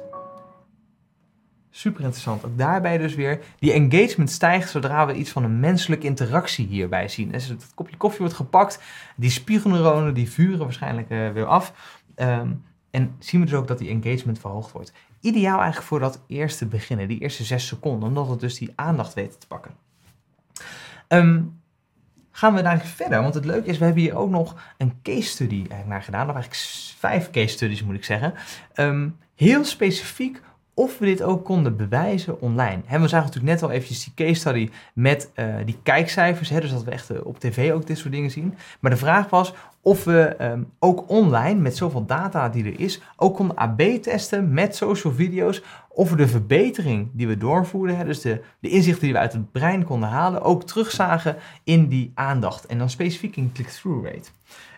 Super interessant. Ook daarbij dus weer, die engagement stijgt zodra we iets van een menselijke interactie hierbij zien. Dus het kopje koffie wordt gepakt, die spiegelneuronen die vuren waarschijnlijk uh, weer af. Um, en zien we dus ook dat die engagement verhoogd wordt. Ideaal eigenlijk voor dat eerste beginnen, die eerste zes seconden, omdat het dus die aandacht weet te pakken. Um, gaan we daar verder, want het leuke is, we hebben hier ook nog een case study eigenlijk naar gedaan, of eigenlijk vijf case studies moet ik zeggen. Um, heel specifiek of we dit ook konden bewijzen online. He, we zagen natuurlijk net al eventjes die case study met uh, die kijkcijfers, he, dus dat we echt uh, op tv ook dit soort dingen zien. Maar de vraag was of we um, ook online, met zoveel data die er is, ook konden A B testen met social video's, of we de verbetering die we doorvoerden, he, dus de, de inzichten die we uit het brein konden halen, ook terugzagen in die aandacht. En dan specifiek in click-through rate.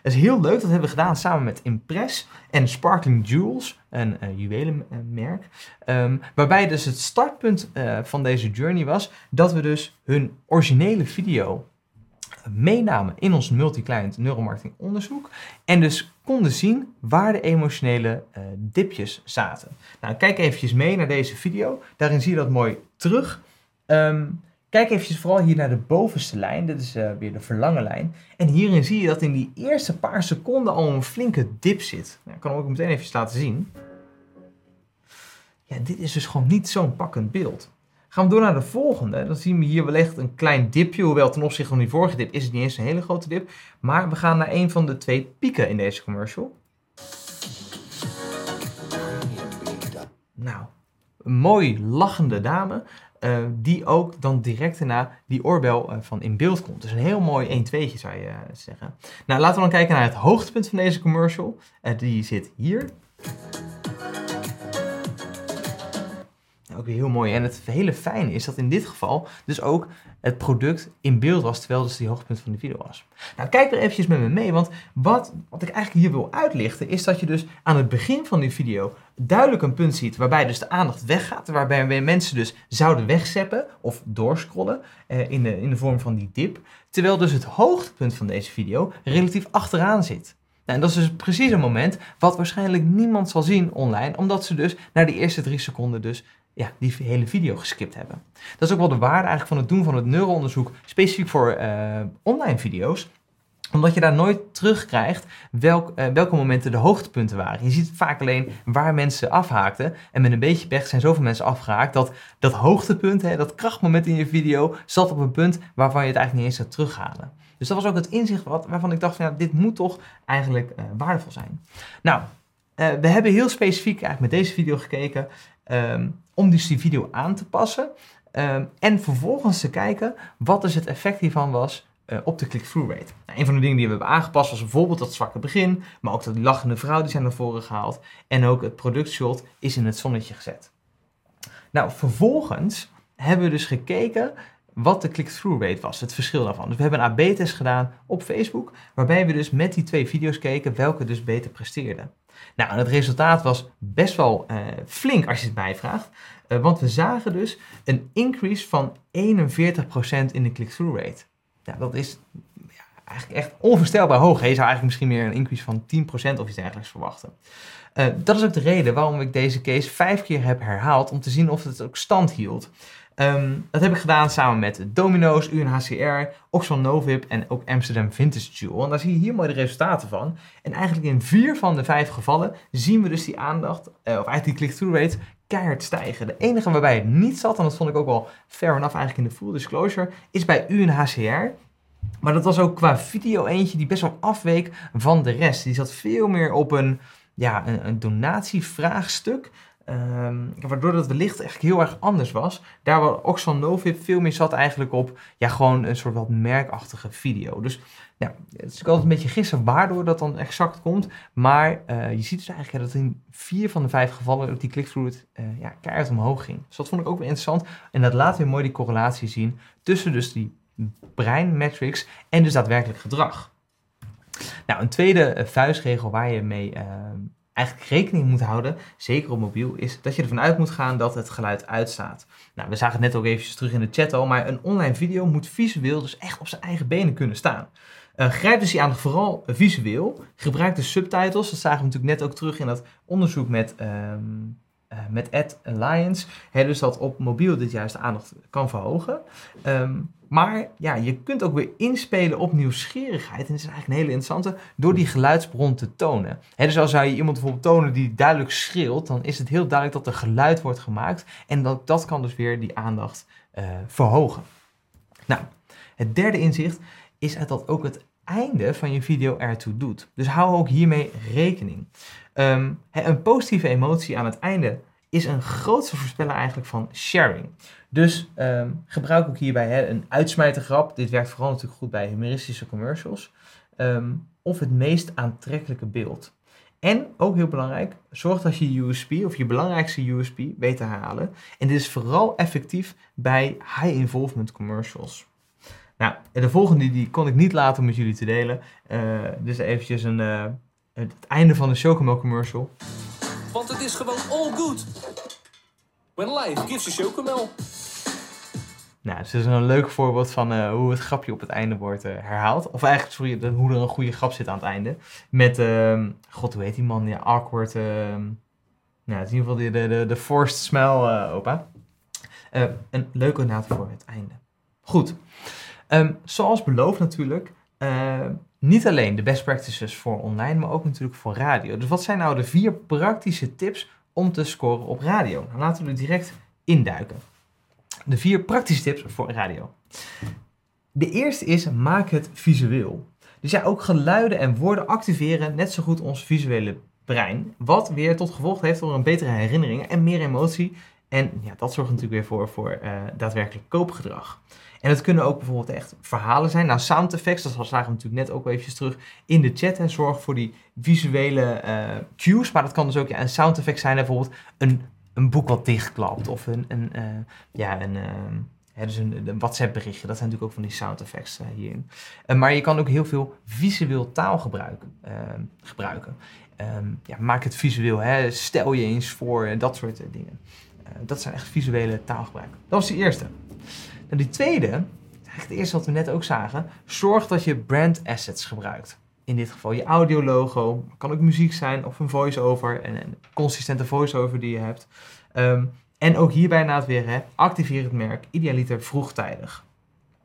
Dat is heel leuk, dat hebben we gedaan samen met Impress en Sparkling Jewels, een uh, juwelenmerk. Um, waarbij dus het startpunt uh, van deze journey was dat we dus hun originele video meenamen in ons multi-client neuromarketing onderzoek. En dus konden zien waar de emotionele uh, dipjes zaten. Nou, kijk eventjes mee naar deze video. Daarin zie je dat mooi terug. Um, kijk eventjes vooral hier naar de bovenste lijn. Dit is uh, weer de verlangenlijn. En hierin zie je dat in die eerste paar seconden al een flinke dip zit. Nou, ik kan hem ook meteen even laten zien. Ja, dit is dus gewoon niet zo'n pakkend beeld. Gaan we door naar de volgende. Dan zien we hier wellicht een klein dipje. Hoewel ten opzichte van die vorige dip is het niet eens een hele grote dip. Maar we gaan naar een van de twee pieken in deze commercial. Nou, een mooi lachende dame. Uh, die ook dan direct daarna die oorbel uh, van in beeld komt. Dus een heel mooi een-tweetje zou je uh, zeggen. Nou, laten we dan kijken naar het hoogtepunt van deze commercial. Uh, die zit hier. Ook weer heel mooi. En het hele fijne is dat in dit geval dus ook het product in beeld was, terwijl dus die hoogtepunt van de video was. Nou, kijk er eventjes met me mee, want wat, wat ik eigenlijk hier wil uitlichten is dat je dus aan het begin van die video duidelijk een punt ziet waarbij dus de aandacht weggaat, waarbij mensen dus zouden wegzappen of doorscrollen eh, in, de, in de vorm van die dip, terwijl dus het hoogtepunt van deze video relatief achteraan zit. Nou, en dat is dus precies een moment wat waarschijnlijk niemand zal zien online, omdat ze dus na die eerste drie seconden dus ja, die hele video geskipt hebben. Dat is ook wel de waarde eigenlijk van het doen van het neuroonderzoek specifiek voor uh, online video's. Omdat je daar nooit terugkrijgt welk, uh, welke momenten de hoogtepunten waren. Je ziet vaak alleen waar mensen afhaakten. En met een beetje pech zijn zoveel mensen afgehaakt dat dat hoogtepunt, hè, dat krachtmoment in je video, zat op een punt waarvan je het eigenlijk niet eens zou terughalen. Dus dat was ook het inzicht wat, waarvan ik dacht, van, ja, dit moet toch eigenlijk uh, waardevol zijn. Nou, uh, we hebben heel specifiek eigenlijk met deze video gekeken Um, om dus die video aan te passen um, en vervolgens te kijken wat dus het effect hiervan was uh, op de click-through rate. Nou, een van de dingen die we hebben aangepast was bijvoorbeeld dat zwakke begin, maar ook dat lachende vrouw die zijn naar voren gehaald en ook het productshot is in het zonnetje gezet. Nou, vervolgens hebben we dus gekeken wat de click-through rate was, het verschil daarvan. Dus we hebben een A B test gedaan op Facebook, waarbij we dus met die twee video's keken welke dus beter presteerden. Nou, en het resultaat was best wel uh, flink als je het mij vraagt, uh, want we zagen dus een increase van eenenveertig procent in de click-through rate. Nou, dat is ja, eigenlijk echt onvoorstelbaar hoog. Je zou eigenlijk misschien meer een increase van tien procent of iets dergelijks verwachten. Uh, dat is ook de reden waarom ik deze case vijf keer heb herhaald, om te zien of het ook stand hield. Um, dat heb ik gedaan samen met Domino's, U N H C R, Oxfam Novib en ook Amsterdam Vintage Jewel. En daar zie je hier mooi de resultaten van. En eigenlijk in vier van de vijf gevallen zien we dus die aandacht, uh, of eigenlijk die click-through rate, keihard stijgen. De enige waarbij het niet zat, en dat vond ik ook wel fair enough eigenlijk in de full disclosure, is bij U N H C R. Maar dat was ook qua video eentje die best wel afweek van de rest. Die zat veel meer op een, ja, een, een donatievraagstuk. Um, waardoor dat wellicht echt heel erg anders was. Daar waar Oxfam Novib veel meer zat eigenlijk op, ja, gewoon een soort wat merkachtige video. Dus nou, het is ook altijd een beetje gissen waardoor dat dan exact komt. Maar uh, je ziet dus eigenlijk dat in vier van de vijf gevallen op die click-through uh, ja, keihard omhoog ging. Dus dat vond ik ook weer interessant. En dat laat weer mooi die correlatie zien tussen dus die breinmetrics en dus daadwerkelijk gedrag. Nou, een tweede uh, vuistregel waar je mee Uh, eigenlijk rekening moet houden, zeker op mobiel, is dat je ervan uit moet gaan dat het geluid uitstaat. Nou, we zagen het net ook eventjes terug in de chat al, maar een online video moet visueel dus echt op zijn eigen benen kunnen staan. Uh, grijp dus die aandacht vooral visueel, gebruik de subtitles, dat zagen we natuurlijk net ook terug in dat onderzoek met, um, uh, met Ad Alliance, hè, dus dat op mobiel dit juist de aandacht kan verhogen. Um, Maar ja, je kunt ook weer inspelen op nieuwsgierigheid. En dat is eigenlijk een hele interessante, door die geluidsbron te tonen. He, dus als zou je iemand bijvoorbeeld tonen die duidelijk schreeuwt, dan is het heel duidelijk dat er geluid wordt gemaakt. En dat, dat kan dus weer die aandacht uh, verhogen. Nou, het derde inzicht is dat ook het einde van je video ertoe doet. Dus hou ook hiermee rekening. Um, een positieve emotie aan het einde is een grootste voorspeller eigenlijk van sharing. Dus um, gebruik ook hierbij hè, een uitsmijtergrap. Dit werkt vooral natuurlijk goed bij humoristische commercials. Um, of het meest aantrekkelijke beeld. En, ook heel belangrijk, zorg dat je U S P of je belangrijkste U S P weet te halen. En dit is vooral effectief bij high-involvement commercials. Nou, de volgende die kon ik niet laten om met jullie te delen. Uh, dus eventjes een, uh, het einde van de Chocomel commercial. Want het is gewoon all good. When life gives you Chocomel. Nou, dus dat is een leuk voorbeeld van uh, hoe het grapje op het einde wordt uh, herhaald. Of eigenlijk, sorry, de, hoe er een goede grap zit aan het einde. Met, uh, god, hoe heet die man? Ja, awkward. Uh, nou, het is in ieder geval de, de, de forced smile, uh, opa. Uh, een leuke naad voor het einde. Goed. Um, zoals beloofd natuurlijk, uh, niet alleen de best practices voor online, maar ook natuurlijk voor radio. Dus wat zijn nou de vier praktische tips om te scoren op radio? Nou, laten we er direct induiken. De vier praktische tips voor radio. De eerste is, maak het visueel. Dus ja, ook geluiden en woorden activeren net zo goed ons visuele brein. Wat weer tot gevolg heeft voor een betere herinnering en meer emotie. En ja, dat zorgt natuurlijk weer voor, voor uh, daadwerkelijk koopgedrag. En dat kunnen ook bijvoorbeeld echt verhalen zijn. Nou, sound effects, dat zagen we natuurlijk net ook even terug in de chat. En zorg voor die visuele uh, cues. Maar dat kan dus ook ja, een sound effect zijn, bijvoorbeeld een... een boek wat dichtklapt of een, een, uh, ja, een, uh, ja, dus een, een WhatsApp berichtje. Dat zijn natuurlijk ook van die sound effects uh, hierin. Uh, maar je kan ook heel veel visueel taalgebruik uh, gebruiken. Um, ja, maak het visueel, hè? Stel je eens voor, dat soort uh, dingen. Uh, dat zijn echt visuele taalgebruik. Dat was de eerste. Nou, die tweede, eigenlijk het eerste wat we net ook zagen. Zorg dat je brand assets gebruikt. In dit geval je audiologo, kan ook muziek zijn of een voice-over, en een consistente voice-over die je hebt. Um, en ook hierbij na het weer, hè, activeer het merk, idealiter vroegtijdig.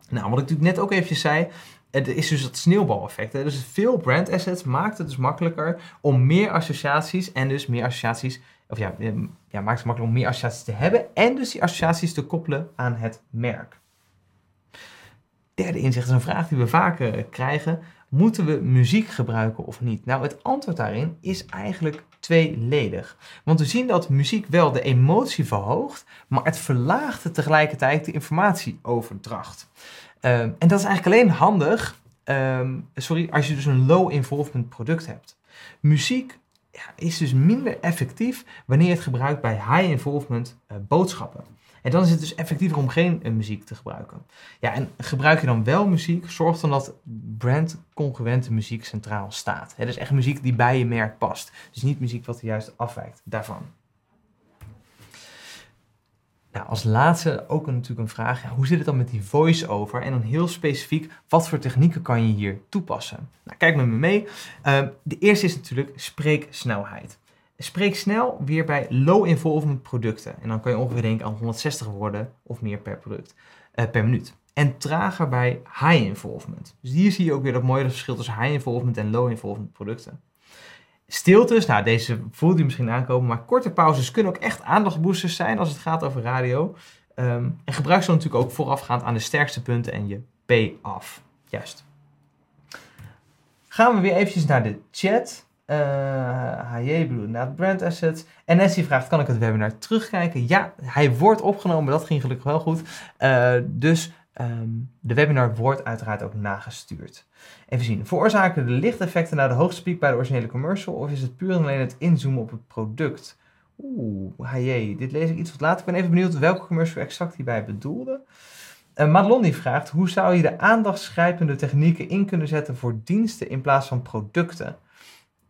Nou, wat ik natuurlijk net ook eventjes zei, het is dus dat sneeuwbaleffect. Hè? Dus veel brand assets maakt het dus makkelijker om meer associaties en dus meer associaties, of ja, ja, maakt het makkelijker om meer associaties te hebben en dus die associaties te koppelen aan het merk. Derde inzicht is een vraag die we vaker uh, krijgen. Moeten we muziek gebruiken of niet? Nou, het antwoord daarin is eigenlijk tweeledig. Want we zien dat muziek wel de emotie verhoogt, maar het verlaagt tegelijkertijd de informatieoverdracht. Um, en dat is eigenlijk alleen handig, um, sorry, als je dus een low-involvement product hebt. Muziek ja, is dus minder effectief wanneer je het gebruikt bij high-involvement uh, boodschappen. En dan is het dus effectiever om geen muziek te gebruiken. Ja, en gebruik je dan wel muziek, zorg dan dat brand-congruente muziek centraal staat. He, dus echt muziek die bij je merk past. Dus niet muziek wat er juist afwijkt daarvan. Nou, als laatste ook een, natuurlijk een vraag. Ja, hoe zit het dan met die voice-over? En dan heel specifiek, wat voor technieken kan je hier toepassen? Nou, kijk met me mee. Uh, de eerste is natuurlijk spreeksnelheid. Spreek snel weer bij low-involvement producten. En dan kan je ongeveer denken aan honderdzestig woorden of meer per product, uh, per minuut. En trager bij high-involvement. Dus hier zie je ook weer dat mooie verschil tussen high-involvement en low-involvement producten. Stiltes, nou deze voelt u misschien aankomen, maar korte pauzes kunnen ook echt aandachtboosters zijn als het gaat over radio. Um, en gebruik ze dan natuurlijk ook voorafgaand aan de sterkste punten en je pay-off. Juist. Gaan we weer eventjes naar de chat. Uh, H J bedoelde inderdaad brand assets. En Nessie vraagt, kan ik het webinar terugkijken? Ja, hij wordt opgenomen. Dat ging gelukkig wel goed. Uh, dus um, de webinar wordt uiteraard ook nagestuurd. Even zien. Veroorzaken de lichteffecten naar de hoogste piek bij de originele commercial? Of is het puur en alleen het inzoomen op het product? Oeh, H J, dit lees ik iets wat later. Ik ben even benieuwd welke commercial exact hierbij bedoelde. Uh, Madelon die vraagt, hoe zou je de aandachtsgrijpende technieken in kunnen zetten voor diensten in plaats van producten?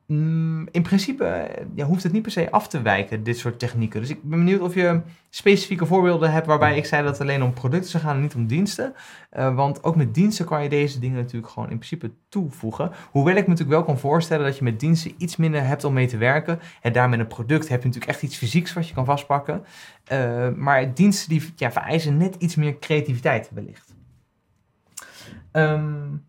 In principe ja, hoeft het niet per se af te wijken, dit soort technieken. Dus ik ben benieuwd of je specifieke voorbeelden hebt waarbij ik zei dat het alleen om producten zou gaan en niet om diensten. Uh, want ook met diensten kan je deze dingen natuurlijk gewoon in principe toevoegen. Hoewel ik me natuurlijk wel kan voorstellen dat je met diensten iets minder hebt om mee te werken. En daarmee een product heb je natuurlijk echt iets fysieks wat je kan vastpakken. Uh, maar diensten die ja, vereisen net iets meer creativiteit wellicht. Um,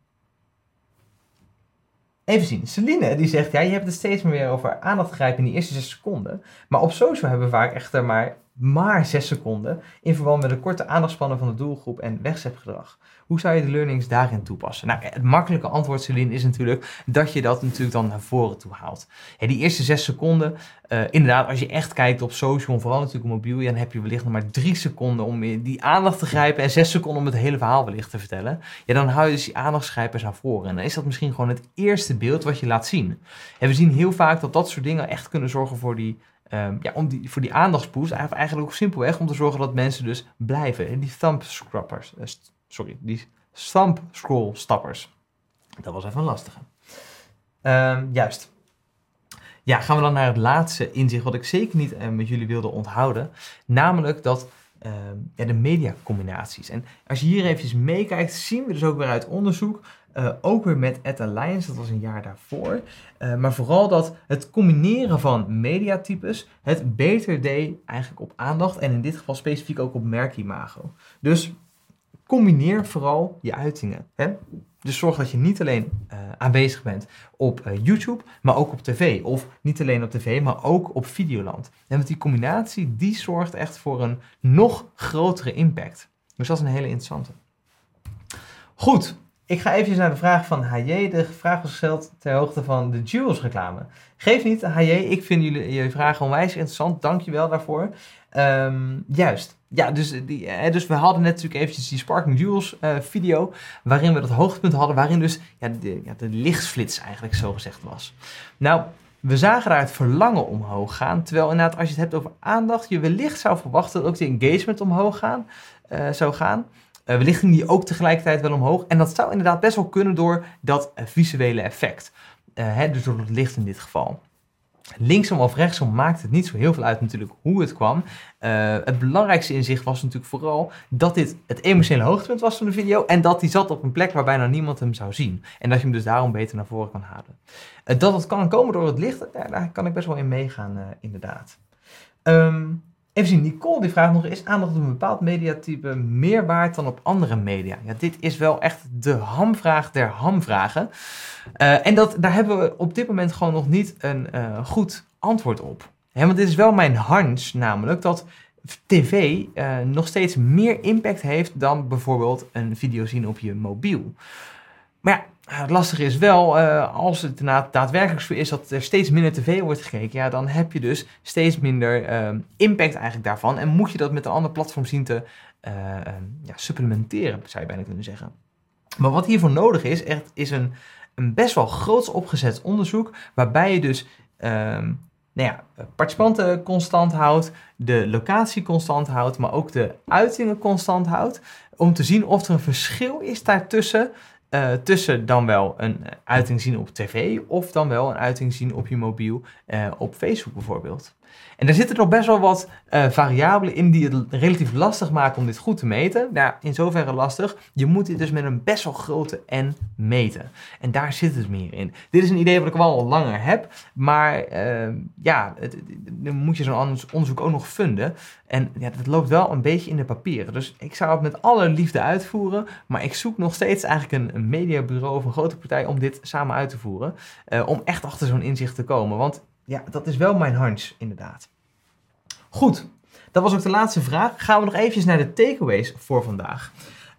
Even zien. Celine die zegt, ja, je hebt het steeds meer over aandacht grijpen in die eerste zes seconden. Maar op social hebben we vaak echter maar, maar zes seconden in verband met de korte aandachtspannen van de doelgroep en wegzetgedrag. Hoe zou je de learnings daarin toepassen? Nou, het makkelijke antwoord, Celine, is natuurlijk dat je dat natuurlijk dan naar voren toe haalt. Ja, die eerste zes seconden, uh, inderdaad, als je echt kijkt op social, vooral natuurlijk op mobiel, ja, dan heb je wellicht nog maar drie seconden om die aandacht te grijpen en zes seconden om het hele verhaal wellicht te vertellen. Ja, dan hou je dus die aandachtsgrijpers naar voren. En dan is dat misschien gewoon het eerste beeld wat je laat zien. En we zien heel vaak dat dat soort dingen echt kunnen zorgen voor die... Um, ja, om die, voor die aandachtsboost, eigenlijk ook simpelweg om te zorgen dat mensen dus blijven. En die thumbscroppers, uh, st- sorry, die thumbscrollstappers. Dat was even een lastige. Um, juist. Ja, gaan we dan naar het laatste inzicht, wat ik zeker niet uh, met jullie wilde onthouden. Namelijk dat um, ja, de mediacombinaties. En als je hier eventjes meekijkt, zien we dus ook weer uit onderzoek, uh, ook weer met Ad Alliance, dat was een jaar daarvoor. Uh, maar vooral dat het combineren van mediatypes het beter deed eigenlijk op aandacht en in dit geval specifiek ook op merkimago. Dus combineer vooral je uitingen. Hè? Dus zorg dat je niet alleen uh, aanwezig bent op uh, YouTube, maar ook op tv. Of niet alleen op tv, maar ook op Videoland. En met die combinatie, die zorgt echt voor een nog grotere impact. Dus dat is een hele interessante. Goed, ik ga even naar de vraag van H J. De vraag was gesteld ter hoogte van de Jewels reclame. Geef niet, H J, ik vind jullie, jullie vragen onwijs interessant. Dank je wel daarvoor. Um, juist. Ja, dus, die, dus we hadden net natuurlijk eventjes die Sparkling Jewels uh, video, waarin we dat hoogtepunt hadden, waarin dus ja, de, ja, de lichtflits eigenlijk zo gezegd was. Nou, we zagen daar het verlangen omhoog gaan, terwijl inderdaad als je het hebt over aandacht, je wellicht zou verwachten dat ook de engagement omhoog gaan, uh, zou gaan. Uh, wellicht ging die ook tegelijkertijd wel omhoog en dat zou inderdaad best wel kunnen door dat uh, visuele effect. Uh, hè, dus door het licht in dit geval. Linksom of rechtsom maakt het niet zo heel veel uit natuurlijk hoe het kwam. Uh, het belangrijkste inzicht was natuurlijk vooral dat dit het emotionele hoogtepunt was van de video en dat die zat op een plek waar bijna niemand hem zou zien. En dat je hem dus daarom beter naar voren kan halen. Uh, dat het kan komen door het licht, daar, daar kan ik best wel in meegaan uh, inderdaad. Um, even zien, Nicole die vraagt nog, is aandacht op een bepaald mediatype meer waard dan op andere media? Ja, dit is wel echt de hamvraag der hamvragen. Uh, en dat, daar hebben we op dit moment gewoon nog niet een uh, goed antwoord op. He, want dit is wel mijn hunch namelijk, dat tv uh, nog steeds meer impact heeft dan bijvoorbeeld een video zien op je mobiel. Maar ja. Het lastige is wel, uh, als het daadwerkelijk zo is dat er steeds minder tv wordt gekeken, ja, dan heb je dus steeds minder uh, impact eigenlijk daarvan. En moet je dat met een ander platform zien te uh, ja, supplementeren, zou je bijna kunnen zeggen. Maar wat hiervoor nodig is, echt, is een, een best wel groots opgezet onderzoek, waarbij je dus uh, nou ja, participanten constant houdt, de locatie constant houdt, maar ook de uitingen constant houdt, om te zien of er een verschil is daartussen. Uh, tussen dan wel een uiting zien op tv of dan wel een uiting zien op je mobiel uh, op Facebook bijvoorbeeld. En daar zitten nog best wel wat uh, variabelen in die het relatief lastig maken om dit goed te meten. Nou, in zoverre lastig. Je moet dit dus met een best wel grote N meten. En daar zit het meer in. Dit is een idee wat ik wel al langer heb. Maar uh, ja, het, dan moet je zo'n onderzoek ook nog funden. En ja, dat loopt wel een beetje in de papieren. Dus ik zou het met alle liefde uitvoeren. Maar ik zoek nog steeds eigenlijk een, een mediabureau of een grote partij om dit samen uit te voeren. Uh, om echt achter zo'n inzicht te komen. Want ja, dat is wel mijn hunch, inderdaad. Goed, dat was ook de laatste vraag. Gaan we nog eventjes naar de takeaways voor vandaag.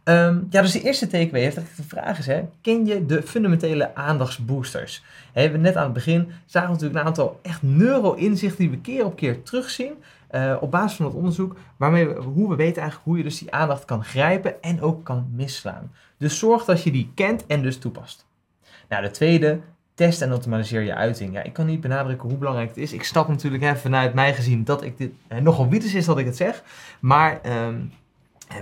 Um, ja, dus de eerste takeaway heeft echt de vraag is, hè, ken je de fundamentele aandachtsboosters? He, we net aan het begin zagen we natuurlijk een aantal echt neuro-inzichten die we keer op keer terugzien. Uh, op basis van dat onderzoek, waarmee we, hoe we weten eigenlijk hoe je dus die aandacht kan grijpen en ook kan misslaan. Dus zorg dat je die kent en dus toepast. Nou, de tweede... Test en optimaliseer je uiting. Ja, ik kan niet benadrukken hoe belangrijk het is. Ik snap natuurlijk hè, vanuit mij gezien dat ik dit eh, nogal wieters is dat ik het zeg. Maar eh,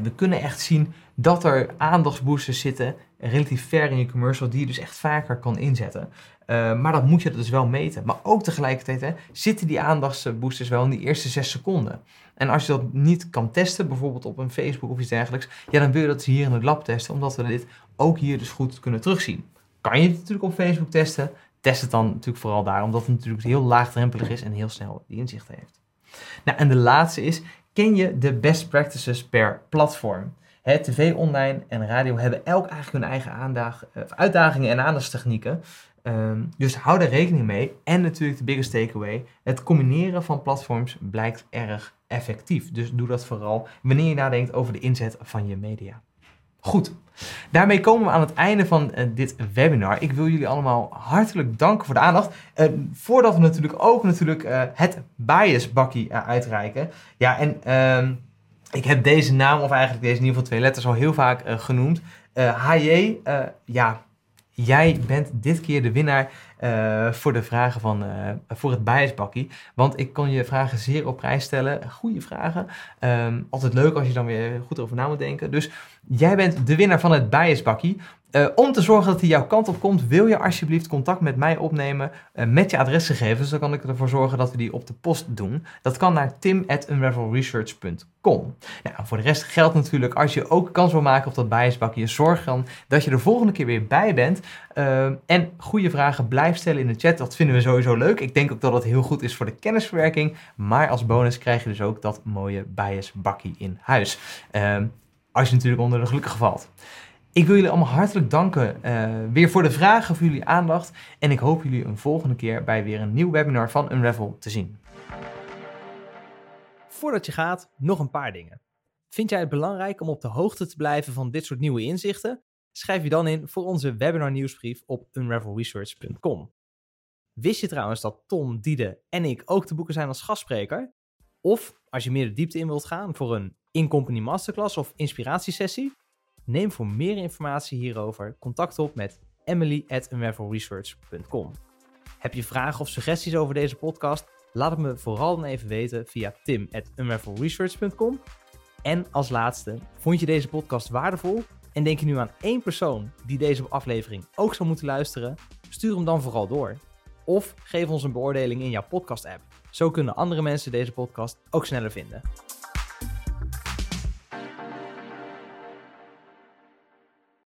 we kunnen echt zien dat er aandachtsboosters zitten relatief ver in je commercial die je dus echt vaker kan inzetten. Uh, maar dat moet je dus wel meten. Maar ook tegelijkertijd hè, zitten die aandachtsboosters wel in die eerste zes seconden. En als je dat niet kan testen, bijvoorbeeld op een Facebook of iets dergelijks, ja, dan wil je dat hier in het lab testen, omdat we dit ook hier dus goed kunnen terugzien. Kan je het natuurlijk op Facebook testen? Test het dan natuurlijk vooral daar, omdat het natuurlijk heel laagdrempelig is en heel snel die inzichten heeft. Nou, en de laatste is, ken je de best practices per platform? Hè, tv, online en radio hebben elk eigenlijk hun eigen aandag, of uitdagingen en aandachtstechnieken. Um, dus hou daar rekening mee. En natuurlijk de biggest takeaway, het combineren van platforms blijkt erg effectief. Dus doe dat vooral wanneer je nadenkt over de inzet van je media. Goed, daarmee komen we aan het einde van uh, dit webinar. Ik wil jullie allemaal hartelijk danken voor de aandacht. Uh, voordat we natuurlijk ook natuurlijk, uh, het biasbakkie uh, uitreiken. Ja, en uh, ik heb deze naam, of eigenlijk deze in ieder geval twee letters, al heel vaak uh, genoemd. Uh, H J, uh, ja, jij bent dit keer de winnaar uh, voor de vragen van, uh, voor het biasbakkie. Want ik kon je vragen zeer op prijs stellen. Goede vragen. Um, altijd leuk als je dan weer goed over na moet denken. Dus... Jij bent de winnaar van het biasbakkie. Uh, om te zorgen dat hij jouw kant op komt, wil je alsjeblieft contact met mij opnemen uh, met je adresgegevens. Dan kan ik ervoor zorgen dat we die op de post doen. Dat kan naar tim at unravel research dot com. Nou, voor de rest geldt natuurlijk, als je ook kans wil maken op dat biasbakje, zorg dan dat je de volgende keer weer bij bent. Uh, en goede vragen blijf stellen in de chat. Dat vinden we sowieso leuk. Ik denk ook dat dat heel goed is voor de kennisverwerking. Maar als bonus krijg je dus ook dat mooie biasbakje in huis. Uh, als je natuurlijk onder de gelukkige valt. Ik wil jullie allemaal hartelijk danken uh, weer voor de vragen, voor jullie aandacht. En ik hoop jullie een volgende keer bij weer een nieuw webinar van Unravel te zien. Voordat je gaat, nog een paar dingen. Vind jij het belangrijk om op de hoogte te blijven van dit soort nieuwe inzichten? Schrijf je dan in voor onze webinar nieuwsbrief op unravel research dot com. Wist je trouwens dat Tom, Diede en ik ook te boeken zijn als gastspreker? Of als je meer de diepte in wilt gaan voor een in-company masterclass of inspiratiesessie? Neem voor meer informatie hierover contact op met emily at unravel research dot com. Heb je vragen of suggesties over deze podcast? Laat het me vooral dan even weten via tim at unravel research dot com. En als laatste, vond je deze podcast waardevol? En denk je nu aan één persoon die deze aflevering ook zou moeten luisteren? Stuur hem dan vooral door. Of geef ons een beoordeling in jouw podcast-app. Zo kunnen andere mensen deze podcast ook sneller vinden.